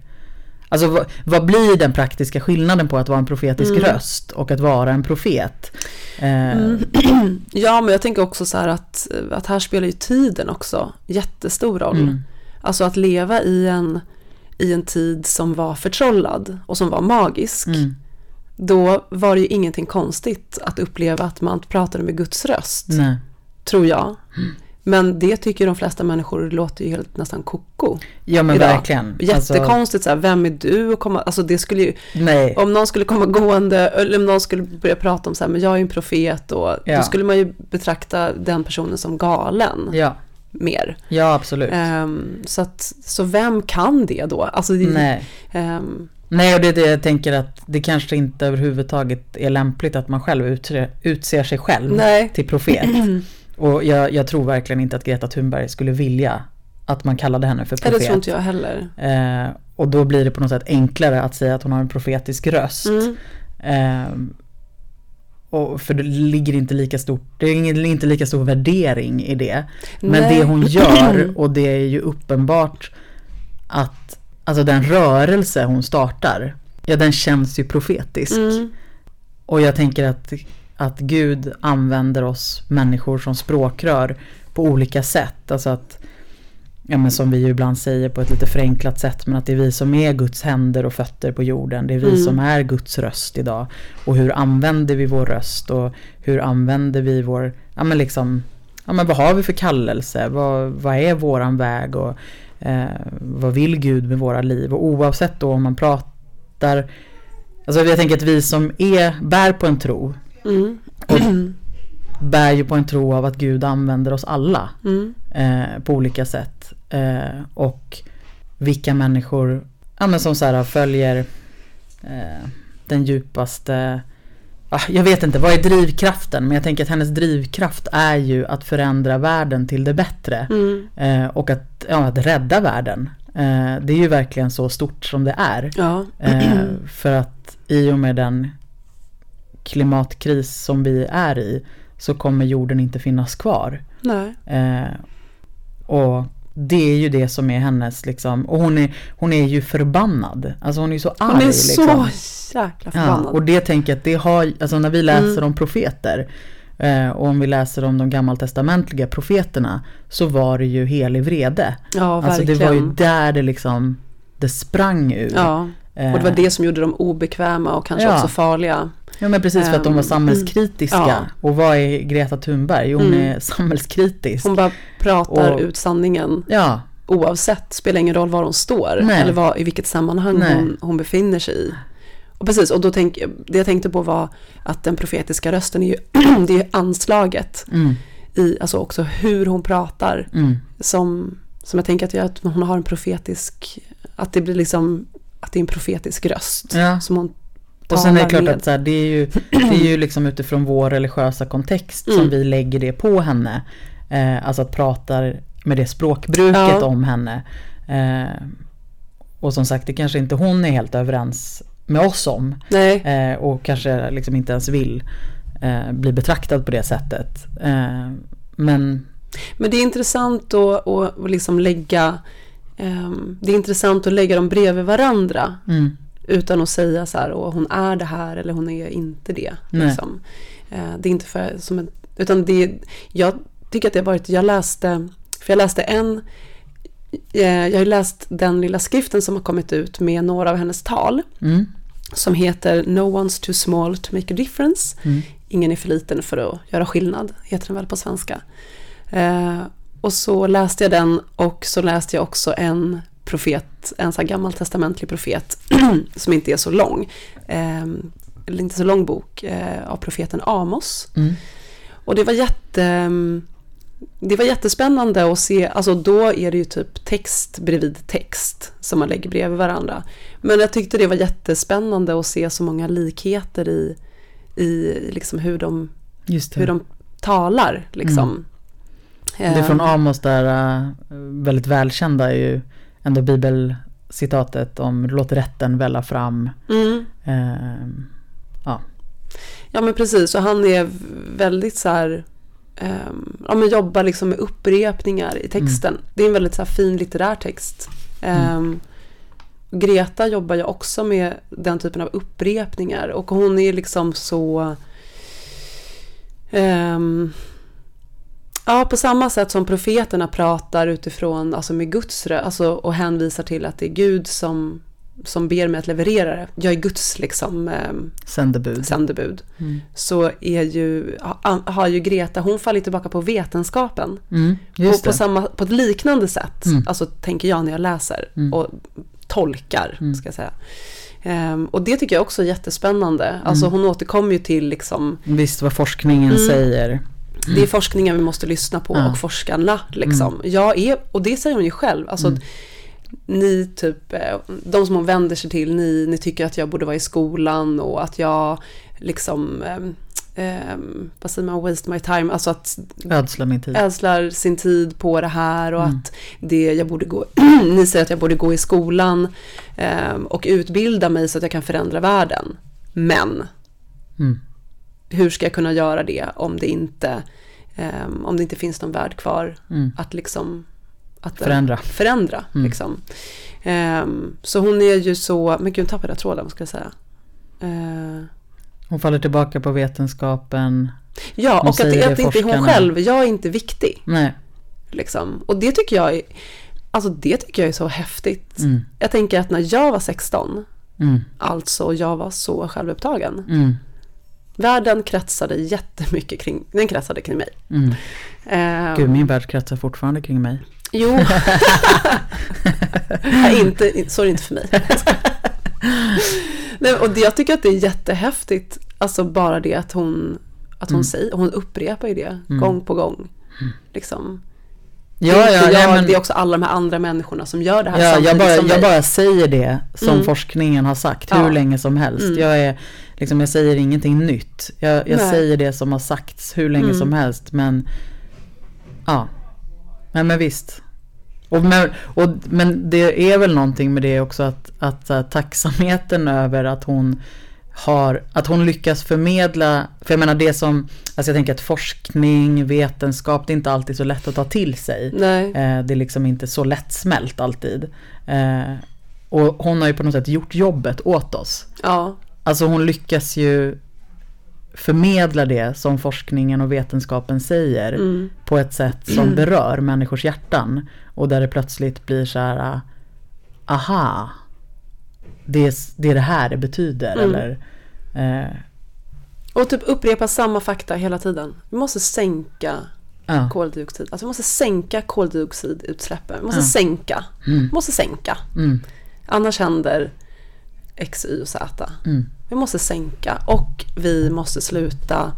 Alltså vad, vad blir den praktiska skillnaden på att vara en profetisk mm. röst och att vara en profet? Eh. Mm. Ja, men jag tänker också så här att, att här spelar ju tiden också jättestor roll. Mm. Alltså att leva i en, i en tid som var förtrollad och som var magisk. Mm. Då var det ju ingenting konstigt att uppleva att man pratade med Guds röst. Nej. Tror jag. Mm. Men det tycker de flesta människor låter ju helt nästan koko. Ja, men idag. Verkligen. Jättekonstigt så här, vem är du och komma, alltså det skulle ju, nej. Om någon skulle komma gående eller om någon skulle börja prata om så här, men jag är en profet och ja. Då skulle man ju betrakta den personen som galen. Ja. Mer. Ja, absolut. Um, så att, så vem kan det då? Alltså det, nej. Um, Nej, och det är det jag tänker att det kanske inte överhuvudtaget är lämpligt att man själv utre, utser sig själv Nej. Till profet. Och jag, jag tror verkligen inte att Greta Thunberg skulle vilja att man kallade henne för profet. Det tror inte jag heller. Eh, och då blir det på något sätt enklare att säga att hon har en profetisk röst. Mm. Eh, och för det ligger inte lika stort, det är inte lika stor värdering i det. Men Nej. Det hon gör, och det är ju uppenbart att alltså den rörelse hon startar, ja, den känns ju profetisk. Mm. Och jag tänker att, att Gud använder oss människor som språkrör på olika sätt. Alltså att, ja, men som vi ju ibland säger på ett lite förenklat sätt, men att det är vi som är Guds händer och fötter på jorden. Det är vi mm. som är Guds röst idag. Och hur använder vi vår röst? Och hur använder vi vår, ja men liksom, ja men vad har vi för kallelse? Vad, vad är våran väg? Och Eh, vad vill Gud med våra liv? Och oavsett då om man pratar, alltså jag tänker att vi som är bär på en tro mm. och bär ju på en tro av att Gud använder oss alla mm. eh, på olika sätt eh, och vilka människor ja, men som så här, följer eh, den djupaste ah, jag vet inte, vad är drivkraften? Men jag tänker att hennes drivkraft är ju att förändra världen till det bättre. Mm. Eh, och att, ja, att rädda världen. Eh, det är ju verkligen så stort som det är. Ja. Eh, för att i och med den klimatkris som vi är i så kommer jorden inte finnas kvar. Nej. Eh, och det är ju det som är hennes liksom, och hon är, hon är ju förbannad. Alltså hon är ju så arg. Hon är liksom. Så jäkla förbannad. Ja, och det tänker jag att det har, alltså när vi läser mm. om profeter eh, och om vi läser om de gammaltestamentliga profeterna så var det ju helig vrede. Ja, alltså verkligen. Det var ju där det liksom det sprang ur. Ja. Och det var det som gjorde dem obekväma och kanske ja. Också farliga. Ja, men precis, för att de var samhällskritiska. Mm. Ja. Och vad är Greta Thunberg? Hon mm. är samhällskritisk. Hon bara pratar och ut sanningen. Ja. Oavsett, spelar ingen roll var hon står. Nej. Eller vad, i vilket sammanhang hon, hon befinner sig i. Och precis, och då tänk, det jag tänkte på var att den profetiska rösten är ju det är ju anslaget mm. i, alltså också hur hon pratar mm. som, som jag tänker att, jag, att hon har en profetisk, att det blir liksom att det är en profetisk röst ja. Som hon talar. Och sen är det klart med. Att så här, det är ju, det är ju liksom utifrån vår religiösa kontext mm. som vi lägger det på henne, eh, alltså att prata med det språkbruket ja. Om henne, eh, och som sagt det kanske inte hon är helt överens med oss om. Eh, och kanske liksom inte ens vill eh, bli betraktad på det sättet. Eh, men... men det är intressant att, att liksom lägga eh, det är intressant att lägga dem bredvid varandra mm. utan att säga så här, och hon är det här eller hon är inte det. Liksom. Eh, det är inte för, som en, utan det, jag tycker att det har varit, jag läste för jag läste en jag har läst den lilla skriften som har kommit ut med några av hennes tal mm. som heter No one's too small to make a difference. Mm. Ingen är för liten för att göra skillnad, heter den väl på svenska. Eh, och så läste jag den, och så läste jag också en profet, en så här gammaltestamentlig profet som inte är så lång, eh, eller inte så lång bok eh, av profeten Amos. Mm. Och det var jätte... Det var jättespännande att se, alltså då är det ju typ text bredvid text som man lägger bredvid varandra. Men jag tyckte det var jättespännande att se så många likheter i, i liksom hur de, hur de talar. Liksom. Mm. Det är från Amos där, väldigt välkända är ju ändå bibelcitatet om låt rätten välla fram. Mm. Eh, ja. ja men precis, och han är väldigt så här... Um, ja, men jobbar liksom med upprepningar i texten. Mm. Det är en väldigt så här, fin litterär text. Um, mm. Greta jobbar ju också med den typen av upprepningar, och hon är liksom så um, ja, på samma sätt som profeterna pratar utifrån, alltså med Guds röst, alltså, och hänvisar till att det är Gud som som ber mig att leverera det. Jag är Guds liksom eh, sändebud. sändebud. Mm. Så är ju, ha, har ju Greta, hon faller tillbaka på vetenskapen. Mm, just på, på, samma, på ett liknande sätt. Mm. Alltså tänker jag när jag läser mm. och tolkar, mm. ska jag säga. Ehm, och det tycker jag också är jättespännande. Alltså mm. hon återkommer ju till liksom... Visst, vad forskningen mm. säger. Mm. Det är forskningen vi måste lyssna på ja. Och forskarna liksom. Mm. Jag är, och det säger hon ju själv. Alltså... Mm. Ni typ, de som hon vänder sig till, ni, ni tycker att jag borde vara i skolan och att jag liksom eh, vad säger man, waste my time, alltså att ödslar min tid. Ödslar sin tid på det här och mm. att det, jag borde gå ni säger att jag borde gå i skolan eh, och utbilda mig så att jag kan förändra världen, men mm. hur ska jag kunna göra det om det inte eh, om det inte finns någon värld kvar mm. att liksom Att förändra. förändra mm. liksom. um, så hon är ju så... Men gud, tappade jag tråden, ska jag säga. Uh, hon faller tillbaka på vetenskapen. Ja, och att det, att det inte är hon själv. Jag är inte viktig. Nej. Liksom. Och det tycker jag är, alltså det tycker jag är så häftigt. Mm. Jag tänker att när jag var sexton, mm. alltså jag var så självupptagen. Mm. Världen kretsade jättemycket kring... Den kretsade kring mig. Mm. Uh, gud, min värld kretsar fortfarande kring mig. Jo, Nej, inte, så är det inte för mig. Nej, och det, jag tycker att det är jättehäftigt, alltså bara det att hon, att hon mm. säger, hon upprepar ju det mm. gång på gång. Liksom. Ja, det, ja, jag, ja, men, det är också alla de här andra människorna som gör det här. Ja, jag, bara, jag bara säger det som mm. forskningen har sagt hur ja. Länge som helst. Mm. Jag, är, liksom, jag säger ingenting nytt. Jag, jag säger det som har sagts hur länge mm. som helst, men ja. Men, men visst. Och, men, och, men det är väl någonting med det också att, att, att tacksamheten över att hon har, att hon lyckas förmedla, för jag menar det som, alltså jag tänker att forskning, vetenskap, det är inte alltid så lätt att ta till sig. Nej. Eh, det är liksom inte så lättsmält alltid. Eh, och hon har ju på något sätt gjort jobbet åt oss. Ja. Alltså hon lyckas ju förmedla det som forskningen och vetenskapen säger mm. på ett sätt som mm. berör människors hjärtan, och där det plötsligt blir så här, aha, det är det, är det här det betyder mm. eller eh, Och typ upprepa samma fakta hela tiden. Vi måste sänka ja. koldioxid. Alltså vi måste sänka koldioxidutsläppen. Vi måste ja. sänka. Mm. Vi måste sänka. Mm. Annars händer X, Y och Z. Mm. Vi måste sänka. Och vi måste sluta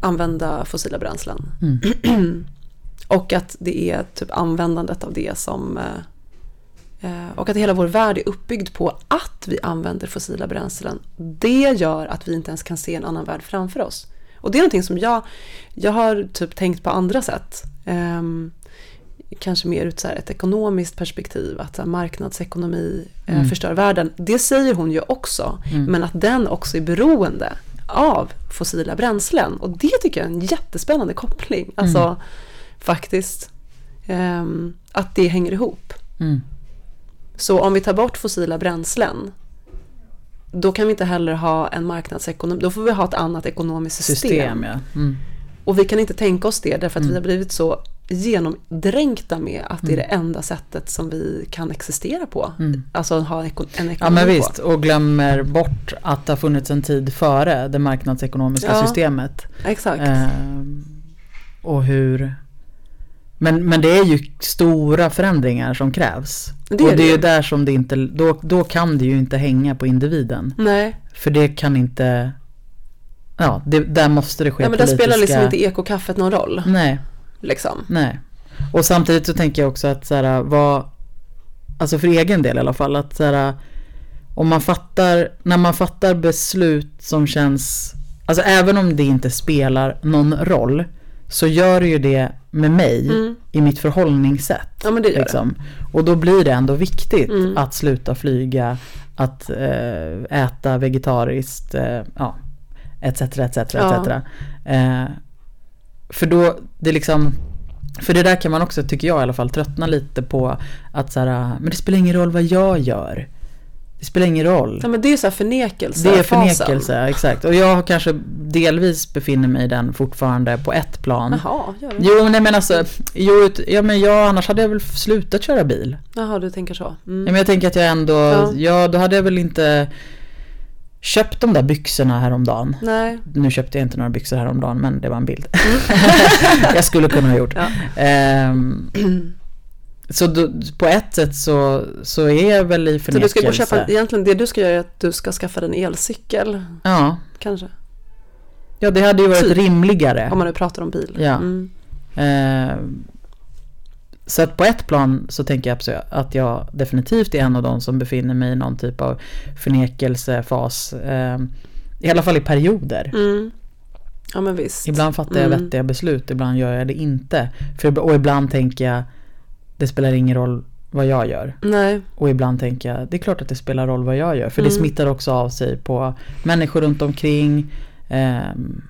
använda fossila bränslen. Mm. Och att det är typ användandet av det som... Och att hela vår värld är uppbyggd på att vi använder fossila bränslen. Det gör att vi inte ens kan se en annan värld framför oss. Och det är någonting som jag, jag har typ tänkt på andra sätt. Um, kanske mer ut så här ett ekonomiskt perspektiv. Att så här, marknadsekonomi mm. eh, förstör världen. Det säger hon ju också. Mm. Men att den också är beroende av fossila bränslen. Och det tycker jag är en jättespännande koppling. Alltså mm. faktiskt um, att det hänger ihop. Mm. Så om vi tar bort fossila bränslen, då kan vi inte heller ha en marknadsekonomi. Då får vi ha ett annat ekonomiskt system. system ja. mm. Och vi kan inte tänka oss det därför att mm. vi har blivit så genomdränkta med att det är det enda sättet som vi kan existera på. Mm. Alltså ha en ekonomi ja, men visst. På. Och glömmer bort att det har funnits en tid före det marknadsekonomiska ja, systemet. Exakt. Eh, och hur... Men, men det är ju stora förändringar som krävs. Det är och det är ju där som det inte... Då, då kan det ju inte hänga på individen. Nej. För det kan inte... Ja, det, där måste det ske ja, men politiska... Där spelar liksom inte ekokaffet någon roll. Nej. Liksom. Nej. Och samtidigt så tänker jag också att så här, vad... Alltså för egen del i alla fall. Att så här, om man fattar... När man fattar beslut som känns... Alltså även om det inte spelar någon roll... så gör det ju det med mig mm. i mitt förhållningssätt. Ja, men det gör liksom. det. Och då blir det ändå viktigt mm. att sluta flyga, att eh, äta vegetariskt, eh, ja, etc, etc, ja. et cetera. Eh, för då det liksom, för det där kan man också, tycker jag i alla fall, tröttna lite på att så här, men det spelar ingen roll vad jag gör. Det spelar ingen roll. Ja, men det är så här förnekelse. Det är förnekelse, fasen. Exakt. Och jag kanske delvis befinner mig i den fortfarande på ett plan. Jaha, gör det. Jo, nej, men alltså, jo, ja, men jag, annars hade jag väl slutat köra bil. Jaha, du tänker så. Mm. Ja, men jag tänker att jag ändå, ja. ja, då hade jag väl inte köpt de där byxorna häromdagen. Nej. Nu köpte jag inte några byxor häromdagen, men det var en bild. Mm. Jag skulle kunna ha gjort. Ja. Um, Så du, på ett sätt så, så är jag väl i förnekelse. Så du ska gå och köpa, egentligen det du ska göra är att du ska skaffa en elcykel. Ja. Kanske. Ja, det hade ju varit typ rimligare. Om man nu pratar om bil. Ja. Mm. Eh, så att på ett plan så tänker jag absolut att jag definitivt är en av de som befinner mig i någon typ av förnekelsefas. Eh, I alla fall i perioder. Mm. Ja, men visst. Ibland fattar jag mm. vettiga beslut, ibland gör jag det inte. För, och ibland tänker jag det spelar ingen roll vad jag gör. Nej. Och ibland tänker jag, det är klart att det spelar roll vad jag gör. För mm. det smittar också av sig på människor runt omkring. Um,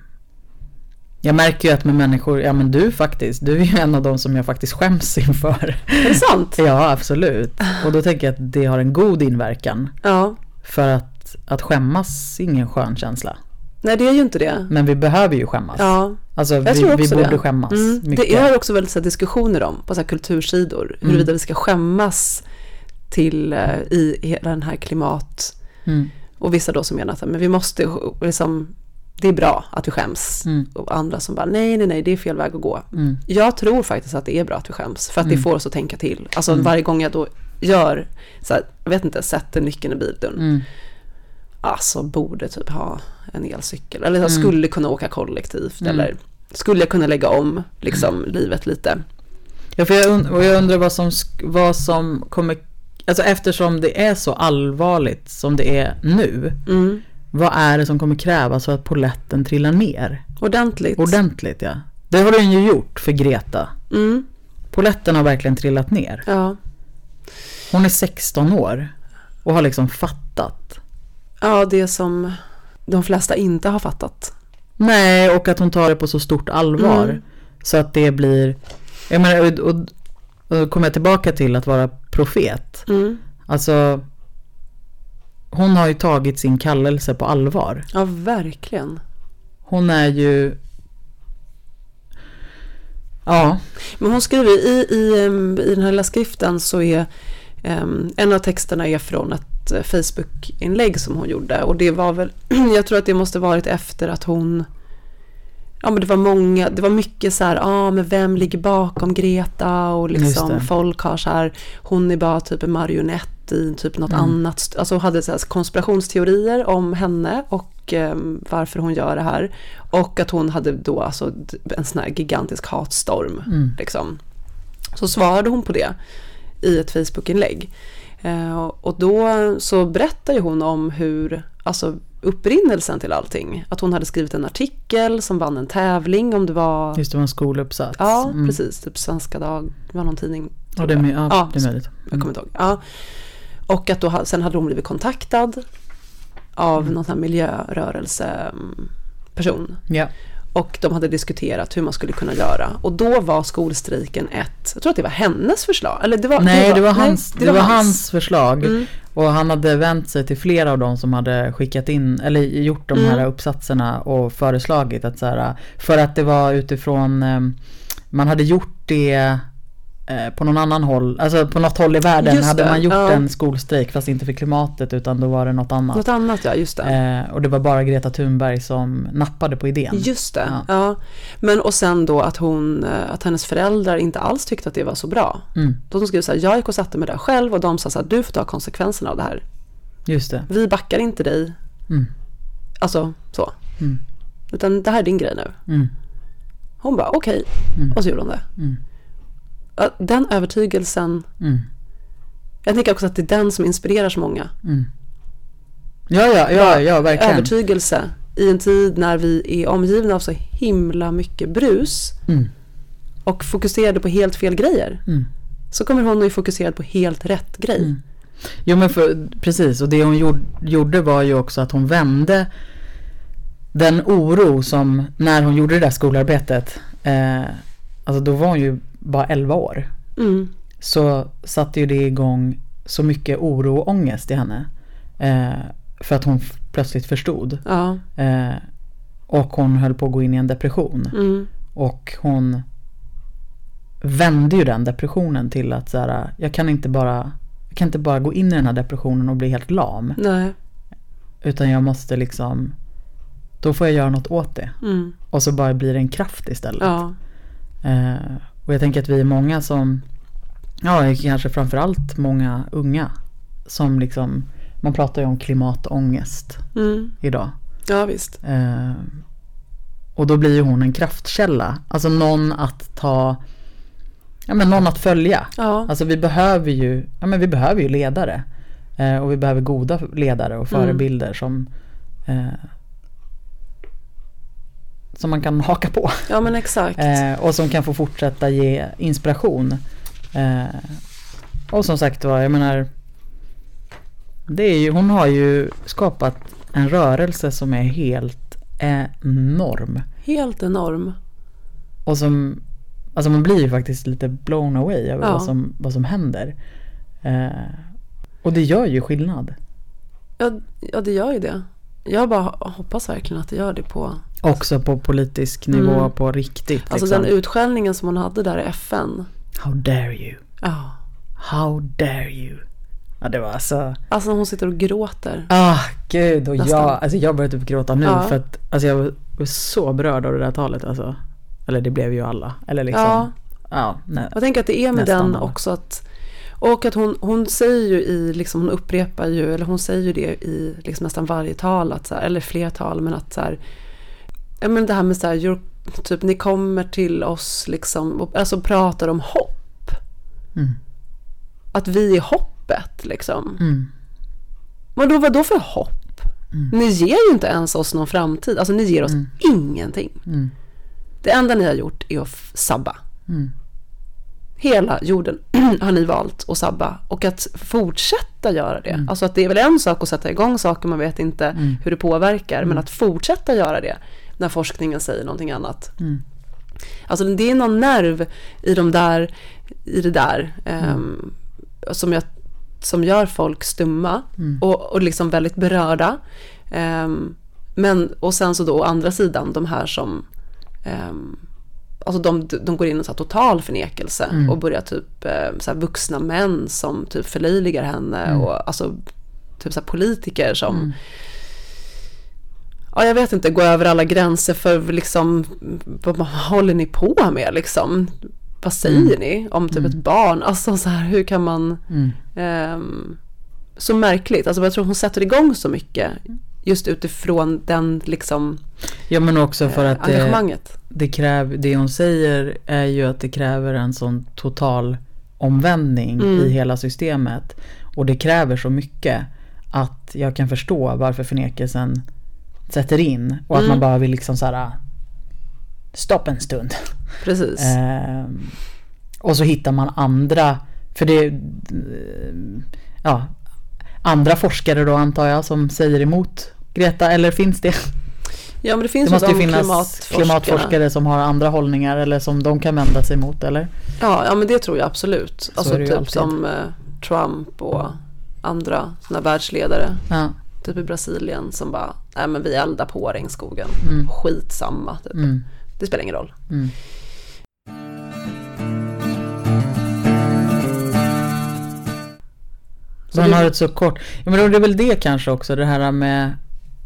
jag märker ju att med människor, ja men du faktiskt, du är ju en av dem som jag faktiskt skäms inför. Är det sant? Ja, absolut. Och då tänker jag att det har en god inverkan. Ja. För att, att skämmas är ingen skön känsla. Nej, det är ju inte det. Men vi behöver ju skämmas. Ja. Alltså vi, vi borde det. skämmas. Mm. Det är också väldigt så här, diskussioner om på så här, kultursidor. Mm. Huruvida vi ska skämmas till, uh, i hela den här klimat. Mm. Och vissa då som menar att men vi måste, liksom, det är bra att vi skäms. Mm. Och andra som bara nej, nej, nej, det är fel väg att gå. Mm. Jag tror faktiskt att det är bra att vi skäms. För att mm. det får oss att tänka till. Alltså mm. varje gång jag då gör, så här, jag vet inte, sätter nyckeln i bilen. Mm. Alltså borde typ ha en elcykel. Eller jag mm. skulle kunna åka kollektivt. Mm. Eller skulle jag kunna lägga om liksom, mm. livet lite. Ja, för jag, und- och jag undrar vad som, vad som kommer... Alltså eftersom det är så allvarligt som det är nu. Mm. Vad är det som kommer krävas för att poletten trillar ner? Ordentligt. Ordentligt, ja. Det har den ju gjort för Greta. Mm. Poletten har verkligen trillat ner. Ja. Hon är sexton år och har liksom fattat... Ja, det som de flesta inte har fattat. Nej, och att hon tar det på så stort allvar. Mm. Så att det blir... Jag menar, och, och, och kommer jag tillbaka till att vara profet. Mm. Alltså, hon har ju tagit sin kallelse på allvar. Ja, verkligen. Hon är ju... Ja. Men hon skriver i, i, i den här lilla skriften så är... Um, en av texterna är från ett ett Facebook-inlägg som hon gjorde. Och det var väl, jag tror att det måste varit efter att hon, ja men det var många, det var mycket så här, ja ah, men vem ligger bakom Greta? Och liksom folk har så här, hon är bara typ en marionett i typ något mm. annat. Alltså hade så här konspirationsteorier om henne och eh, varför hon gör det här. Och att hon hade då alltså en sån här gigantisk hatstorm mm. liksom. Så svarade hon på det i ett Facebook-inlägg. Eh, och då så berättar ju hon om hur, alltså upprinnelsen till allting. Att hon hade skrivit en artikel som vann en tävling om det var... Just det, var en skoluppsats. Ja, mm. precis. Typ Svenska Dag, det var någon tidning. Ja, det är, med, ja, ja, det är möjligt. Mm. Jag kommer inte ihåg. Ja. Och att då, sen hade hon blivit kontaktad av mm. någon sån här miljörörelseperson. Ja. Och de hade diskuterat hur man skulle kunna göra. Och då var skolstrejken ett... Jag tror att det var hennes förslag. Eller det var, nej, det var, det var, hans, nej, det var, det var hans. hans förslag. Mm. Och han hade vänt sig till flera av dem som hade skickat in... Eller gjort de här mm. uppsatserna och föreslagit. Att så här, för att det var utifrån... Man hade gjort det... på någon annan håll, alltså på något håll i världen just hade det, man gjort ja. en skolstrejk fast inte för klimatet utan då var det något annat. Något annat, ja, just det. Eh, och det var bara Greta Thunberg som nappade på idén. Just det, ja. ja. Men och sen då att hon, att hennes föräldrar inte alls tyckte att det var så bra. Mm. Då de skrev så här, jag gick och satte mig där själv och de sa så här, du får ta konsekvenserna av det här. Just det. Vi backar inte dig. Mm. Alltså, så. Mm. Utan det här är din grej nu. Mm. Hon bara, okej. Okay. Mm. Och så gjorde hon det. Mm. Den övertygelsen mm. jag tänker också att det är den som inspirerar så många mm. ja, ja, ja, ja, verkligen. Övertygelse i en tid när vi är omgivna av så himla mycket brus mm. och fokuserade på helt fel grejer mm. så kommer hon att fokusera på helt rätt grej mm. Jo men för, precis, och det hon gjorde var ju också att hon vände den oro som när hon gjorde det där skolarbetet eh, alltså då var hon ju bara elva år mm. så satte ju det igång så mycket oro och ångest i henne eh, för att hon f- plötsligt förstod ja. eh, och hon höll på att gå in i en depression mm. och hon vände ju den depressionen till att så här, jag kan inte bara jag kan inte bara gå in i den här depressionen och bli helt lam. Nej. Utan jag måste liksom då får jag göra något åt det mm. och så bara blir det en kraft istället ja. eh, Och jag tänker att vi är många som, ja kanske framförallt många unga som liksom, man pratar ju om klimatångest mm. idag. Ja visst. Eh, och då blir ju hon en kraftkälla, alltså någon att ta, ja men någon att följa. Ja. Alltså vi behöver ju, ja men vi behöver ju ledare eh, och vi behöver goda ledare och förebilder mm. som... Eh, som man kan haka på. Ja, men exakt. Eh, och som kan få fortsätta ge inspiration. Eh, och som sagt, jag menar, det är ju, hon har ju skapat en rörelse som är helt enorm. Helt enorm. Och som, alltså man blir ju faktiskt lite blown away över ja. vad, som, vad som händer. Eh, och det gör ju skillnad. Ja, ja, det gör ju det. Jag bara hoppas verkligen att det gör det på... Också på politisk nivå, mm. på riktigt. Alltså liksom. Den utskällningen som hon hade där i F N. How dare you? Ja. Oh. How dare you? Ja, det var alltså... Alltså hon sitter och gråter. Ah, gud. Och jag, alltså, jag börjar typ gråta nu. Ja. För att alltså, jag var så berörd av det där talet. Alltså. Eller det blev ju alla. Eller liksom... Ja. ja nej, jag tänker att det är med den alla. Också att... Och att hon, hon säger ju i, liksom, hon upprepar ju, eller hon säger ju det i liksom, nästan varje tal, att, så här, eller fler tal, men att så här, ja, men det här med så här, typ ni kommer till oss liksom, och alltså pratar om hopp. Mm. Att vi är hoppet liksom. Mm. Men då, vad då för hopp? Mm. Ni ger ju inte ens oss någon framtid, alltså ni ger oss mm. ingenting. Mm. Det enda ni har gjort är att sabba. Mm. Hela jorden har ni valt att sabba. Och att fortsätta göra det. Mm. Alltså att det är väl en sak att sätta igång saker. Man vet inte mm. hur det påverkar. Mm. Men att fortsätta göra det. När forskningen säger någonting annat. Mm. Alltså det är någon nerv i, de där, i det där. Mm. Um, som, jag, som gör folk stumma. Mm. Och, och liksom väldigt berörda. Um, men, och sen så då å andra sidan. De här som... Um, Alltså de, de går in i en total förnekelse mm. och börjar typ så här, vuxna män som typ förlöjligar henne mm. och alltså typ så här politiker som mm. ja, jag vet inte, går över alla gränser för liksom, vad håller ni på med liksom? Vad säger mm. ni om typ mm. ett barn? Alltså så här, hur kan man mm. um, så märkligt, alltså jag tror hon sätter igång så mycket just utifrån den liksom, ja, men också för att eh, engagemanget. Det, det, kräver, det hon säger är ju att det kräver en sån total omvändning mm. i hela systemet, och det kräver så mycket att jag kan förstå varför förnekelsen sätter in, och att mm. man bara vill liksom så här stopp en stund. Precis. eh, och så hittar man andra, för det ja, andra forskare då antar jag som säger emot Greta, eller finns det? Ja, men det finns det måste ju finnas klimatforskare. klimatforskare som har andra hållningar eller som de kan vända sig emot, eller? Ja, ja men det tror jag absolut. Alltså typ alltid. Som eh, Trump och andra såna världsledare. Ja. Typ i Brasilien som bara, nej men vi eldar på regnskogen. Mm. Skitsamma typ. Mm. Det spelar ingen roll. Mm. Så man har ett så kort. Ja, men det är väl det kanske också, det här med,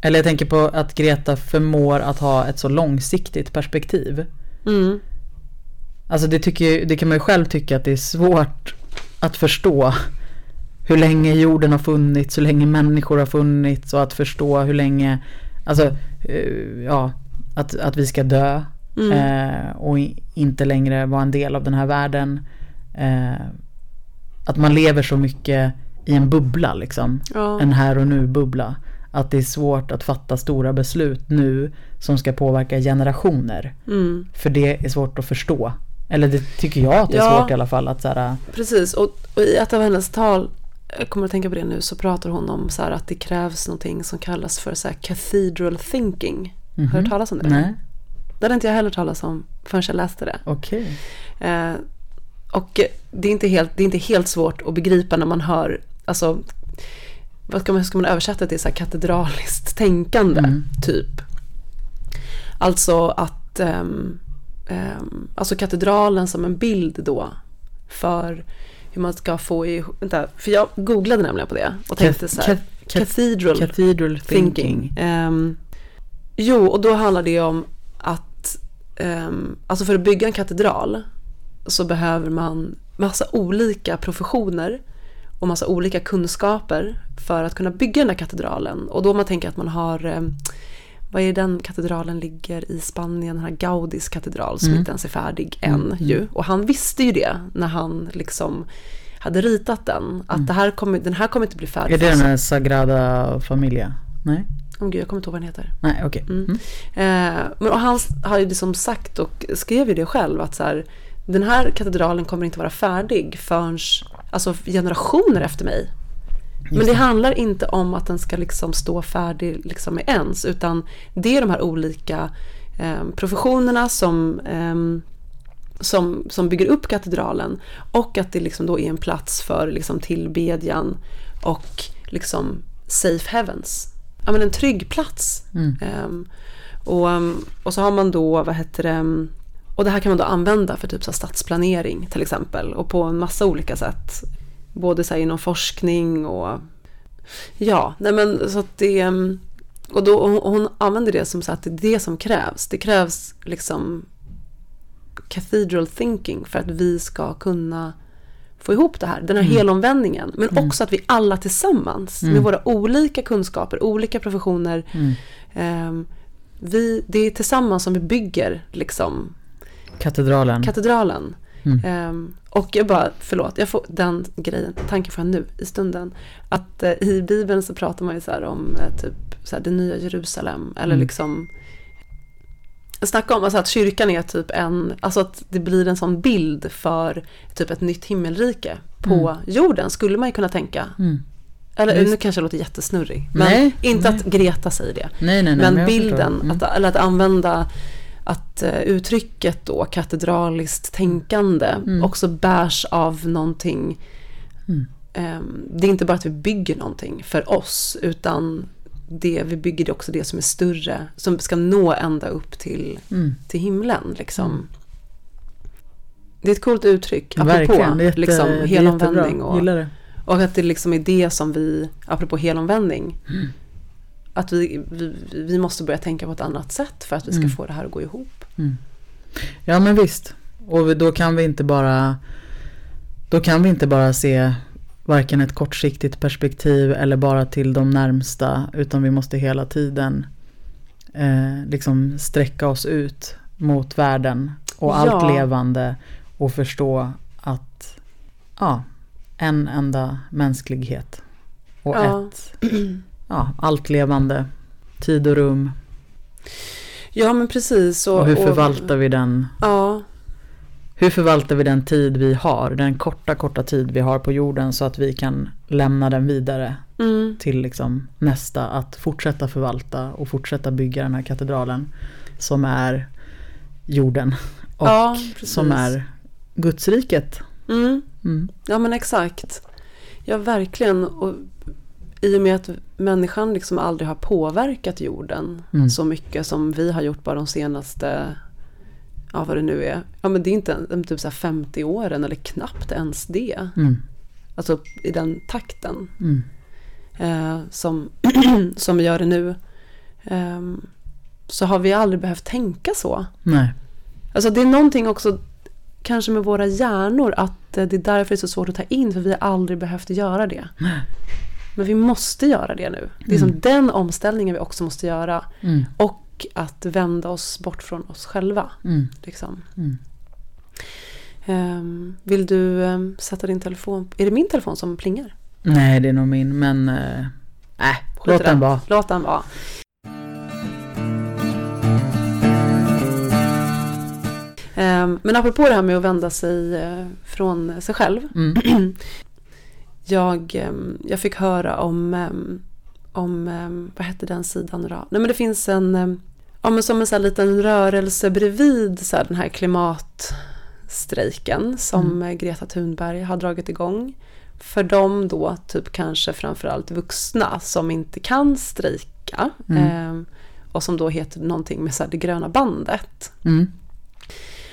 eller jag tänker på att Greta förmår att ha ett så långsiktigt perspektiv. Mm. Alltså det tycker, det kan man ju själv tycka att det är svårt att förstå hur länge jorden har funnits, hur länge människor har funnits, och att förstå hur länge, alltså ja, att att vi ska dö mm. eh, och inte längre vara en del av den här världen. Eh, att man lever så mycket i en bubbla liksom, ja. En här och nu bubbla, att det är svårt att fatta stora beslut nu som ska påverka generationer mm. för det är svårt att förstå, eller det tycker jag att det är ja. Svårt i alla fall att så här... Precis, och, och i ett av hennes tal, jag kommer att tänka på det nu, så pratar hon om så här, att det krävs någonting som kallas för så här cathedral thinking. Mm-hmm. Har du hört talas om det? Nej. Det hade inte jag heller talas om förrän jag läste det. Okej. Okay. eh, och det är, inte helt, det är inte helt svårt att begripa när man hör. Alltså, vad ska man, hur ska man översätta till så här katedraliskt tänkande mm. typ? Alltså att um, um, alltså katedralen som en bild då för hur man ska få i, vänta, för jag googlade nämligen på det och tänkte så här, cat, cat, cathedral, cathedral thinking. thinking. Um, jo, och då handlar det om att um, alltså för att bygga en katedral så behöver man massa olika professioner och massa olika kunskaper för att kunna bygga den här katedralen. Och då man tänker att man har, vad är den katedralen ligger i Spanien, den här Gaudis katedral som mm. inte ens är färdig än mm. ju. Och han visste ju det när han liksom hade ritat den, att mm. det här kommer, den här kommer inte bli färdig. Är det den här Sagrada Família? Nej? Åh oh, gud, jag kommer inte ihåg vad den heter. Nej, okej. Okay. Mm. Mm. Eh, men och han har ju liksom sagt och skrev ju det själv att så här, den här katedralen kommer inte vara färdig förrän alltså generationer efter mig. Men det handlar inte om att den ska liksom stå färdig liksom med ens, utan det är de här olika eh, professionerna som, eh, som, som bygger upp katedralen, och att det liksom då är en plats för liksom tillbedjan och liksom safe heavens. Ja, men en trygg plats. Mm. Eh, och, och så har man då, vad heter det, och det här kan man då använda för typ så här stadsplanering till exempel, och på en massa olika sätt, både så här inom forskning och ja, nej men så att det, och då och hon använder det som så att det är det som krävs. Det krävs liksom cathedral thinking för att vi ska kunna få ihop det här, den här mm. helomvändningen, men mm. också att vi alla tillsammans mm. med våra olika kunskaper, olika professioner mm. eh, vi, det är tillsammans som vi bygger liksom Katedralen. Katedralen. Mm. Um, och jag bara, förlåt, jag får den grejen, tanken får jag nu i stunden. Att uh, i Bibeln så pratar man ju så här om uh, typ så här, det nya Jerusalem. Eller mm. liksom, snacka om alltså, att kyrkan är typ en, alltså att det blir en sån bild för typ ett nytt himmelrike på mm. jorden, skulle man ju kunna tänka. Mm. Eller just. Nu kanske jag låter jättesnurrig. Men nej, inte nej. Att Greta säger det. Nej, nej, nej, men, men bilden, mm. att, eller att använda... att uh, uttrycket då katedraliskt tänkande mm. också bärs av någonting mm. um, det är inte bara att vi bygger någonting för oss, utan det vi bygger det också det som är större, som ska nå ända upp till, mm. till himlen liksom. Mm. Det är ett coolt uttryck apropå, verkligen, det är jätte, liksom helomvändning och, Och att det liksom är det som vi, apropå helomvändning, mm. att vi, vi, vi måste börja tänka på ett annat sätt för att vi ska mm. få det här att gå ihop. Mm. Ja men visst. Och då kan vi inte bara då kan vi inte bara se varken ett kortsiktigt perspektiv eller bara till de närmsta, utan vi måste hela tiden eh, liksom sträcka oss ut mot världen och ja. allt levande och förstå att ja, en enda mänsklighet och ja. ett ja, allt levande, tid och rum. Ja men precis. Och, och hur förvaltar och, vi den? Ja. Hur förvaltar vi den tid vi har, den korta, korta tid vi har på jorden, så att vi kan lämna den vidare mm. till liksom nästa, att fortsätta förvalta och fortsätta bygga den här katedralen som är jorden och ja, som är Gudsriket. Mm. Mm. Ja men exakt. Ja verkligen. Och i och med att människan liksom aldrig har påverkat jorden mm. så mycket som vi har gjort bara de senaste, ja vad det nu är, ja men det är inte typ så här femtio åren eller knappt ens det. Mm. Alltså i den takten mm. eh, som, som vi gör det nu, eh, så har vi aldrig behövt tänka så. Nej. Alltså det är någonting också kanske med våra hjärnor, att det är därför det är så svårt att ta in, för vi har aldrig behövt göra det. Nej. Men vi måste göra det nu. Det är som mm. den omställningen vi också måste göra. Mm. Och att vända oss bort från oss själva. Mm. Liksom. Mm. Um, vill du um, sätta din telefon? Är det min telefon som plingar? Nej, det är nog min. Men uh, äh, låt den vara. Låt den vara. Um, men apropå det här med att vända sig uh, från sig själv. Mm. Jag, jag fick höra om, om vad hette den sidan då? Nej men det finns en, ja men som en så här liten rörelse bredvid så här den här klimatstrejken som mm. Greta Thunberg har dragit igång. För de då typ kanske framförallt vuxna som inte kan strejka mm. eh, och som då heter någonting med så här det gröna bandet. Mm.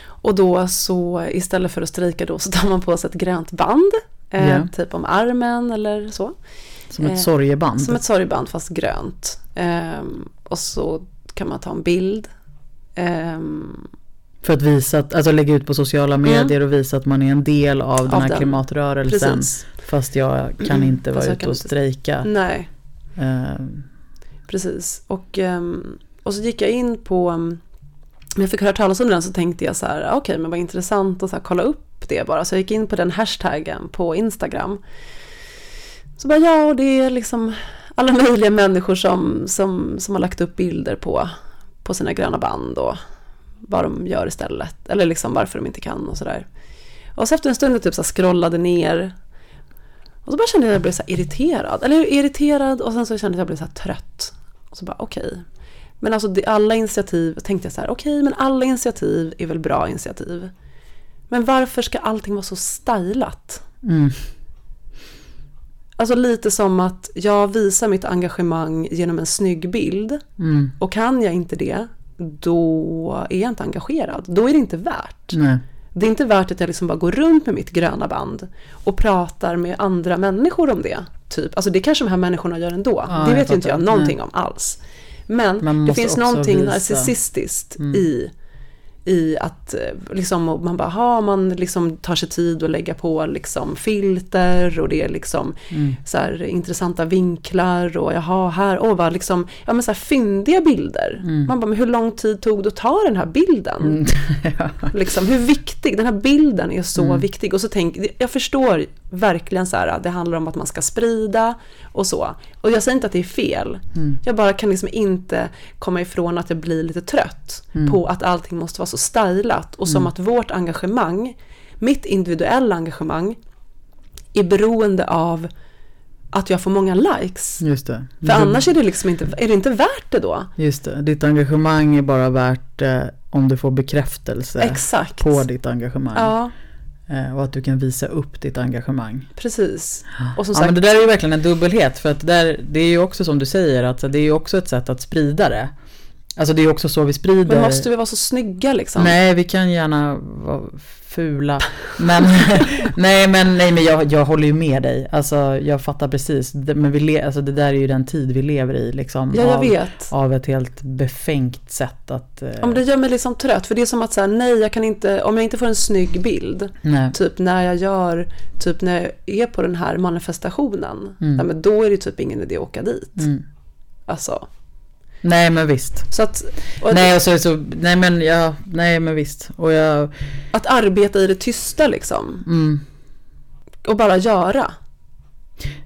Och då så istället för att strejka då så tar man på sig ett grönt band. Yeah. Typ om armen eller så. Som ett sorgeband. Som ett sorgeband fast grönt. Ehm, och så kan man ta en bild. Ehm. För att visa, att, alltså lägga ut på sociala medier mm. och visa att man är en del av, av den här den. klimatrörelsen. Precis. Fast jag kan inte vara ute och inte. strejka. Nej. Ehm. Precis. Och, och så gick jag in på, när jag fick höra talas om den så tänkte jag så här, okej okay, men vad intressant att så här, kolla upp det bara. Så jag gick in på den hashtaggen på Instagram. Så bara ja, och det är liksom alla möjliga människor som, som, som har lagt upp bilder på, på sina gröna band och vad de gör istället. Eller liksom varför de inte kan och sådär. Och så efter en stund typ så scrollade ner och så bara kände jag att jag blev så irriterad. Eller irriterad och sen så kände jag att jag blev så trött. Och så bara okej. Okay. Men alltså det, alla initiativ, tänkte jag så här, okej okay, men alla initiativ är väl bra initiativ. Men varför ska allting vara så stylat? Mm. Alltså lite som att jag visar mitt engagemang genom en snygg bild. Mm. Och kan jag inte det, då är jag inte engagerad. Då är det inte värt. Nej. Det är inte värt att jag liksom bara går runt med mitt gröna band och pratar med andra människor om det. Typ. Alltså det kanske de här människorna gör ändå. Ja, det vet ju inte jag någonting nej. om alls. Men det finns någonting visa. narcissistiskt mm. i... i att liksom, man bara ha man liksom tar sig tid och lägga på liksom filter och det är liksom mm. så här intressanta vinklar och jaha här och vad liksom ja men så här fyndiga bilder. Mm. Man bara, men hur lång tid tog det att ta den här bilden? Mm. ja. Liksom hur viktig den här bilden är, så mm. viktig. Och så tänk, jag förstår verkligen så här, det handlar om att man ska sprida och så. Och jag säger inte att det är fel. Mm. Jag bara kan liksom inte komma ifrån att jag blir lite trött mm. på att allting måste vara så stylat och som mm. att vårt engagemang, mitt individuella engagemang, är beroende av att jag får många likes. Just det. För mm. annars är det liksom inte, är det inte värt det då. Just det. Ditt engagemang är bara värt eh, om du får bekräftelse Exakt. på ditt engagemang. Ja. Och att du kan visa upp ditt engagemang. Precis. Och som sagt, ja, men det där är ju verkligen en dubbelhet. För att det, där, det är ju också som du säger, att det är ju också ett sätt att sprida det. Alltså det är också så vi sprider. Men måste vi vara så snygga liksom? Nej, vi kan gärna vara fula. Men nej, men nej, men jag jag håller ju med dig. Alltså jag fattar precis. Men vi le, alltså det där är ju den tid vi lever i liksom. Ja, jag av, vet. Av ett helt befängt sätt att eh... ja, men det gör mig liksom trött, för det är som att så här, nej, jag kan inte, om jag inte får en snygg bild. Nej. Typ när jag gör typ när jag är på den här manifestationen, mm. nej, men då är det typ ingen idé att åka dit. Mm. Alltså nej men visst. Så att, nej, så, så, nej men ja, nej men visst. Och jag... att arbeta i det tysta liksom. Mm. Och bara göra.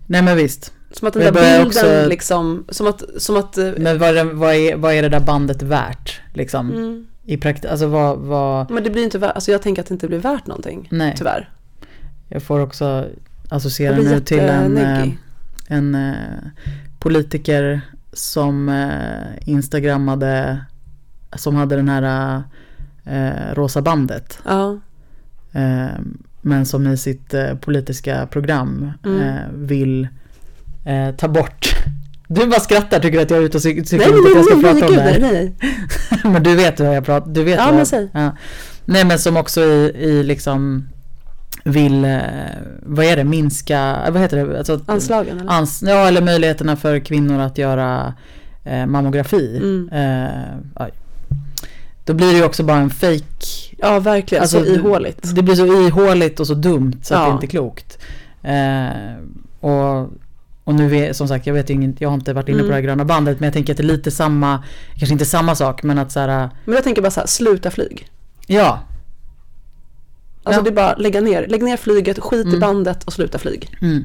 Nej men visst. Som att den där bilden också... liksom som att som att men vad, vad är vad är det där bandet värt liksom mm. i praktik, alltså vad, vad men det blir inte värt, alltså jag tänker att det inte blir värt någonting. Nej. Tyvärr. Jag får också associera nu jätte- till en neggi. en, en politiker som eh, instagrammade, som hade den här eh, rosa bandet uh-huh. eh, men som i sitt eh, politiska program mm. eh, vill eh, ta bort. Du bara skrattar, tycker att jag är ute och cyklar cy- cy- cy- att jag ska nej, prata nej, om nej, det nej, nej. Men du vet hur jag pratar, du vet ja, men jag, ja. Nej men som också i, i liksom vill, vad är det, minska, vad heter det? Alltså, anslagen eller? Ans, ja, eller möjligheterna för kvinnor att göra eh, mammografi. Mm. Eh, då blir det ju också bara en fake. Ja, verkligen. Alltså, så ihåligt. Det blir så ihåligt och så dumt så ja. Att det inte är klokt. Eh, och, och nu, vet, som sagt, jag vet ju jag har inte varit inne på mm. det här gröna bandet, men jag tänker att det är lite samma, kanske inte samma sak, men att så här... Men jag tänker bara så här, sluta flyg. Ja, alltså ja. Det är bara lägga ner, lägg ner flyget, skit mm. i bandet och sluta flyg. Mm.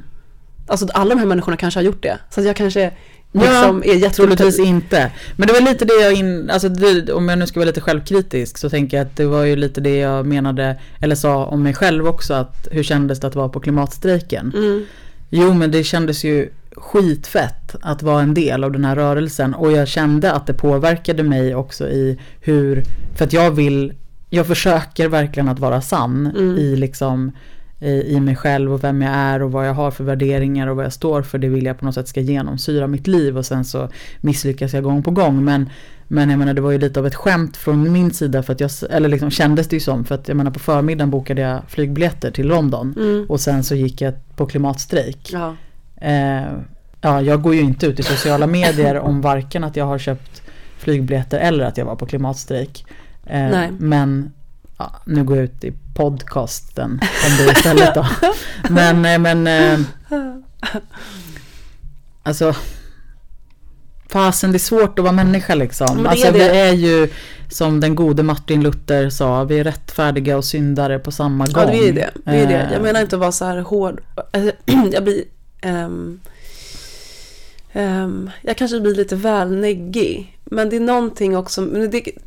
Alltså alla de här människorna kanske har gjort det. Så att jag kanske liksom ja, är jättetroligtvis inte. Men det var lite det jag in, alltså det, om jag nu ska vara lite självkritisk så tänker jag att det var ju lite det jag menade eller sa om mig själv också, att hur kändes det att vara på klimatstrejken? Mm. Jo, men det kändes ju skitfett att vara en del av den här rörelsen, och jag kände att det påverkade mig också i hur, för att jag vill Jag försöker verkligen att vara sann mm. i, liksom, i, i mig själv och vem jag är och vad jag har för värderingar och vad jag står för. Det vill jag på något sätt ska genomsyra mitt liv, och sen så misslyckas jag gång på gång. Men, men jag menar, det var ju lite av ett skämt från min sida, för att jag, eller liksom kändes det ju som, för att jag menar, på förmiddagen bokade jag flygbiljetter till London mm. och sen så gick jag på klimatstrejk. Eh, ja, jag går ju inte ut i sociala medier om varken att jag har köpt flygbiljetter eller att jag var på klimatstrejk. Eh, men ja, nu går jag ut i podcasten om det istället då. Men, eh, men eh, alltså fasen, det är svårt att vara människa liksom. Alltså, vi är ju som den gode Martin Luther sa, vi är rättfärdiga och syndare på samma gång. Ja, det är det, det, är det. Jag menar inte att vara så här hård. Jag blir um, um, jag kanske blir lite väl neggig. Men det är någonting också,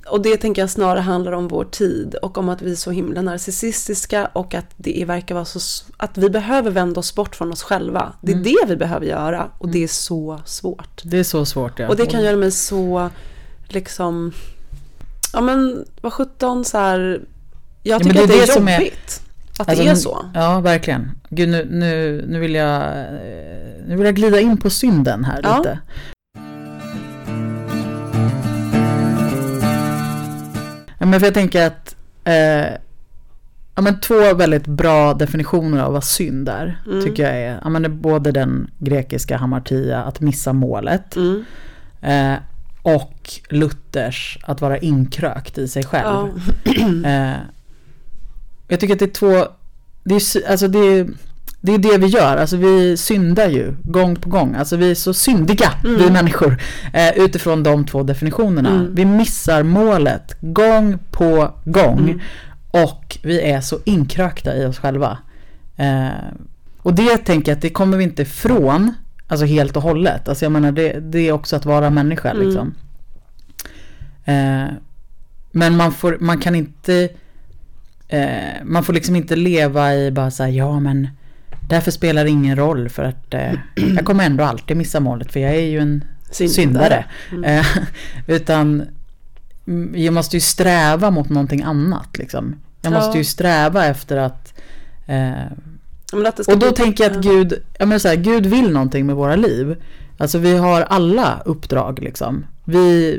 och det tänker jag snarare handlar om vår tid och om att vi är så himla narcissistiska, och att det verkar vara så att vi behöver vända oss bort från oss själva. Det är mm. det vi behöver göra, och det är så svårt. Det är så svårt, ja. Och det kan göra mig så liksom, ja men vad sjutton så här, jag tycker ja, det att det är, det är som jobbigt. Är... Att alltså, det är så. Ja, verkligen. Gud, nu, nu, nu, vill jag, nu vill jag glida in på synden här ja. lite. Men för jag tänker att eh, ja, men två väldigt bra definitioner av vad synd är mm. tycker jag är, ja, men det är både den grekiska hamartia, att missa målet mm. eh, och Luthers, att vara inkrökt i sig själv. Ja. eh, jag tycker att det är två, det är, alltså det är, det är det vi gör, alltså vi syndar ju gång på gång, alltså vi är så syndiga mm. vi människor eh, utifrån de två definitionerna, mm. vi missar målet gång på gång mm. och vi är så inkrökta i oss själva eh, och det tänker jag att det kommer vi inte ifrån, alltså helt och hållet, alltså jag menar det, det är också att vara människa mm. liksom eh, men man får, man kan inte eh, man får liksom inte leva i bara såhär, ja men därför spelar det ingen roll, för att eh, jag kommer ändå alltid missa målet, för jag är ju en syndare. syndare. Mm. Eh, utan jag måste ju sträva mot någonting annat. Liksom. Jag ja. måste ju sträva efter att... Eh, men att det ska och då bli... tänker jag att Gud, jag menar så här, Gud vill någonting med våra liv. Alltså vi har alla uppdrag. Liksom. Vi...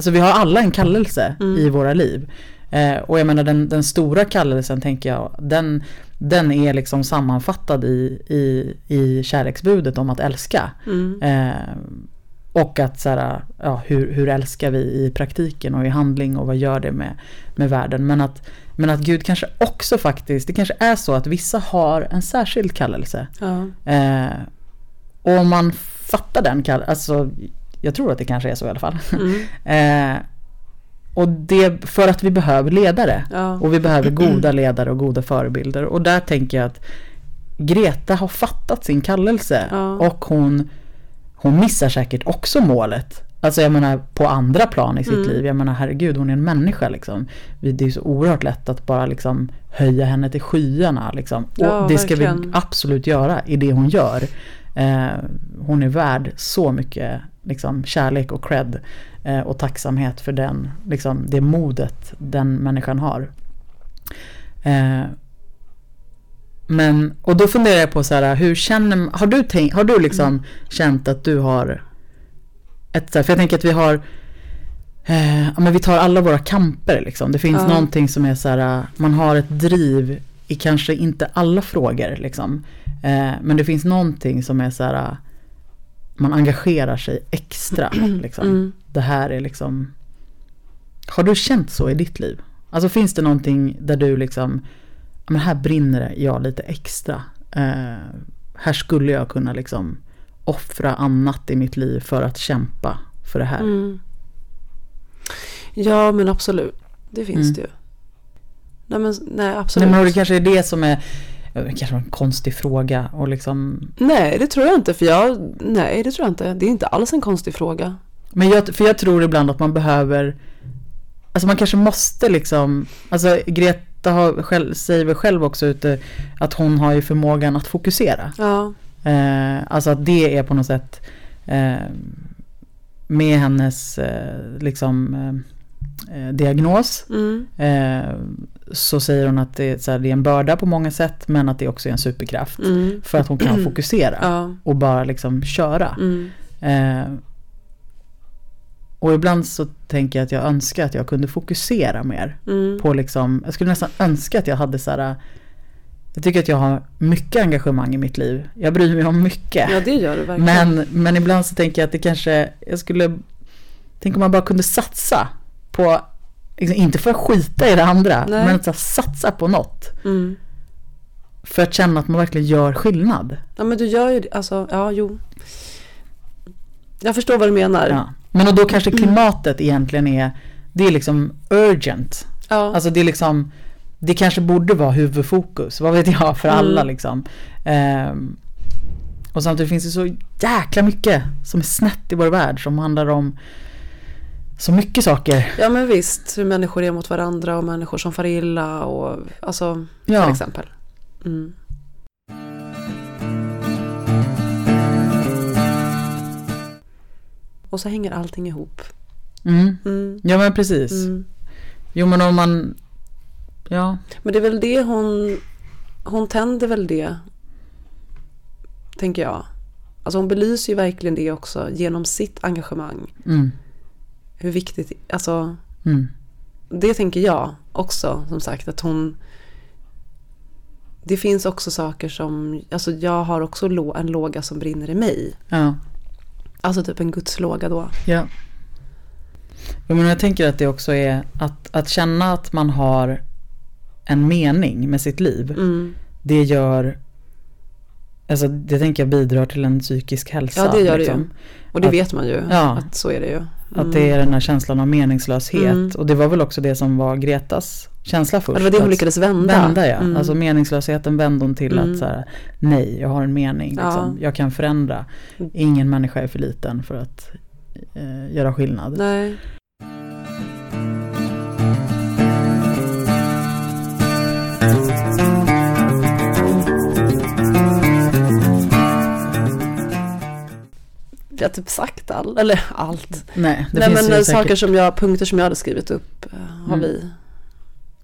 Alltså vi har alla en kallelse mm. i våra liv. Eh, och jag menar den, den stora kallelsen, tänker jag, den, den är liksom sammanfattad i, i, i kärleksbudet om att älska. Mm. Eh, och att så här, ja, hur, hur älskar vi i praktiken och i handling, och vad gör det med, med världen. Men att, men att Gud kanske också faktiskt, det kanske är så att vissa har en särskild kallelse. Ja. Eh, och om man fattar den kallelsen, alltså jag tror att det kanske är så i alla fall. Mm. eh, och det för att vi behöver ledare. Ja. Och vi behöver goda ledare och goda förebilder. Och där tänker jag att Greta har fattat sin kallelse. Ja. Och hon, hon missar säkert också målet. Alltså jag menar på andra plan i sitt mm. liv. Jag menar herregud, hon är en människa liksom. Det är ju så oerhört lätt att bara liksom höja henne till skyarna liksom. Och ja, det ska verkligen vi absolut göra i det hon gör. Eh, hon är värd så mycket liksom kärlek och cred eh, och tacksamhet för den liksom, det modet den människan har. Eh, men och då funderar jag på så här, hur känner har du tänkt, har du liksom mm. känt att du har ett, för jag tänker att vi har eh, ja, men vi tar alla våra kamper liksom. Det finns ja. någonting som är så här, man har ett driv i kanske inte alla frågor liksom. Eh, men det finns någonting som är så här, man engagerar sig extra liksom. Mm. Det här är liksom, har du känt så i ditt liv? Alltså finns det någonting där du liksom, men här brinner jag lite extra. Eh, här skulle jag kunna liksom offra annat i mitt liv för att kämpa för det här. Mm. Ja men absolut. Det finns mm. det ju. Nej men nej absolut. Nej, men det kanske är det som är kanske en konstig fråga och liksom... Nej, det tror jag inte för jag nej, det tror jag inte. Det är inte alls en konstig fråga. Men jag för jag tror ibland att man behöver, alltså man kanske måste liksom, alltså Greta har själv, säger väl själv också ute att hon har ju förmågan att fokusera. Ja. Eh, alltså att det är på något sätt eh, med hennes eh, liksom eh, diagnos. Mm. Eh, så säger hon att det är, så här, det är en börda på många sätt, men att det också är en superkraft mm. för att hon kan fokusera ja. och bara liksom köra. Mm. Eh, och ibland så tänker jag att jag önskar att jag kunde fokusera mer mm. på liksom, jag skulle nästan önska att jag hade så här, jag tycker att jag har mycket engagemang i mitt liv. Jag bryr mig om mycket. Ja, det gör du verkligen. Men, men ibland så tänker jag att det kanske, jag skulle tänk om man bara kunde satsa på, inte för att skita i det andra, nej. men att så här, satsa på något. Mm. För att känna att man verkligen gör skillnad. Ja, men du gör ju det. Alltså, ja, jo. Jag förstår vad du menar. Ja. Men och då kanske klimatet mm. egentligen är, det är liksom urgent. Ja. Alltså det är liksom, det kanske borde vara huvudfokus. Vad vet jag, för mm. alla liksom. Ehm, och samtidigt finns det så jäkla mycket som är snett i vår värld, som handlar om så mycket saker. Ja men visst, hur människor är mot varandra och människor som far illa och alltså ja. till exempel. Mm. Och så hänger allting ihop. Mm. Mm. Ja men precis. Mm. Jo men om man ja, men det är väl det hon hon tänder väl det, tänker jag. Alltså hon belyser ju verkligen det också genom sitt engagemang. Mm. Hur viktigt, alltså mm. det tänker jag också, som sagt, att hon, det finns också saker som, alltså jag har också en låga som brinner i mig. Ja. Alltså typ en gudslåga då. Ja. Ja, men jag tänker att det också är att, att känna att man har en mening med sitt liv. Mm. Det gör, alltså det tänker jag bidrar till en psykisk hälsa. Ja, det gör liksom. Det ju. Och det att, vet man ju, ja. att så är det ju. Mm. Att det är den här känslan av meningslöshet. Mm. Och det var väl också det som var Gretas känsla först. Det var det hon lyckades vända. Vända ja. Mm. Alltså meningslösheten vände hon till mm. att så här, nej, jag har en mening. Liksom. Ja. Jag kan förändra. Ingen människa är för liten för att eh, göra skillnad. Nej. Jag har typ sagt all, eller allt. Nej, det Nej, finns men saker säkert. som jag, punkter som jag hade skrivit upp har mm. vi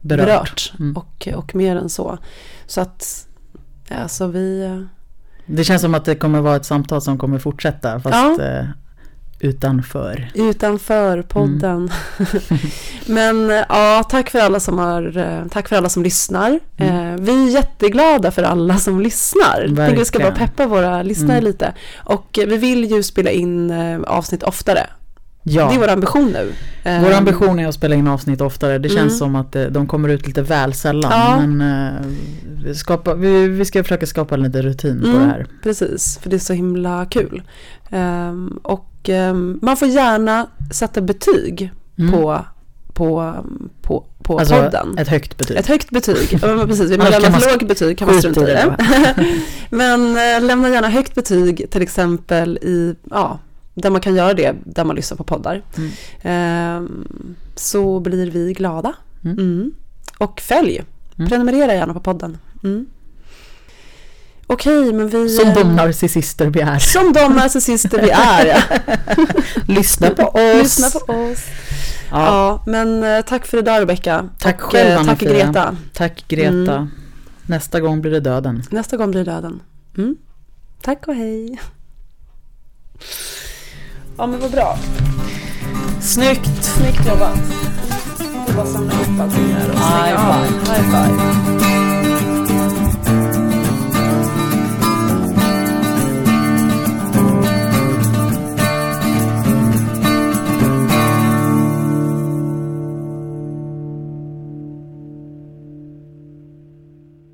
berört, berört. Mm. Och, och mer än så. Så att, alltså vi... Det känns som att det kommer vara ett samtal som kommer fortsätta, fast ja. Utanför. Utanför podden. Mm. Men ja, tack för alla som har, tack för alla som lyssnar. Mm. Vi är jätteglada för alla som lyssnar. Jag tänker vi ska bara peppa våra lyssnare mm. lite. Och vi vill ju spela in avsnitt oftare. Ja. Det är vår ambition nu. Vår ambition är att spela in avsnitt oftare. Det känns mm. som att de kommer ut lite väl sällan. Ja. Men vi, skapa, vi, vi ska försöka skapa lite rutin mm. på det här. Precis, för det är så himla kul. Och man får gärna sätta betyg mm. på, på, på, på alltså podden. Ett högt betyg. Ett högt betyg. Ja, precis, vi lämnar ett lågt betyg kan man strunta i det. Men lämna gärna högt betyg till exempel i... Ja, där man kan göra det, där man lyssnar på poddar. Mm. Ehm, så blir vi glada. Mm. Mm. Och följ. Mm. Prenumerera gärna på podden. Mm. Okej, men vi... Som de narcissister vi är. Som de narcissister vi är, ja. Lyssna på oss. Lyssna på oss. Ja. Ja, men tack för idag, Rebecka. Tack och, själv, Anna-Fia. Tack Greta. Tack, Greta. Mm. Nästa gång blir det döden. Nästa gång blir det döden. Mm. Tack och hej. Ja, men vad bra. Snyggt. Snyggt jobbat. Jag bara samla upp allting här och snygga av. High five.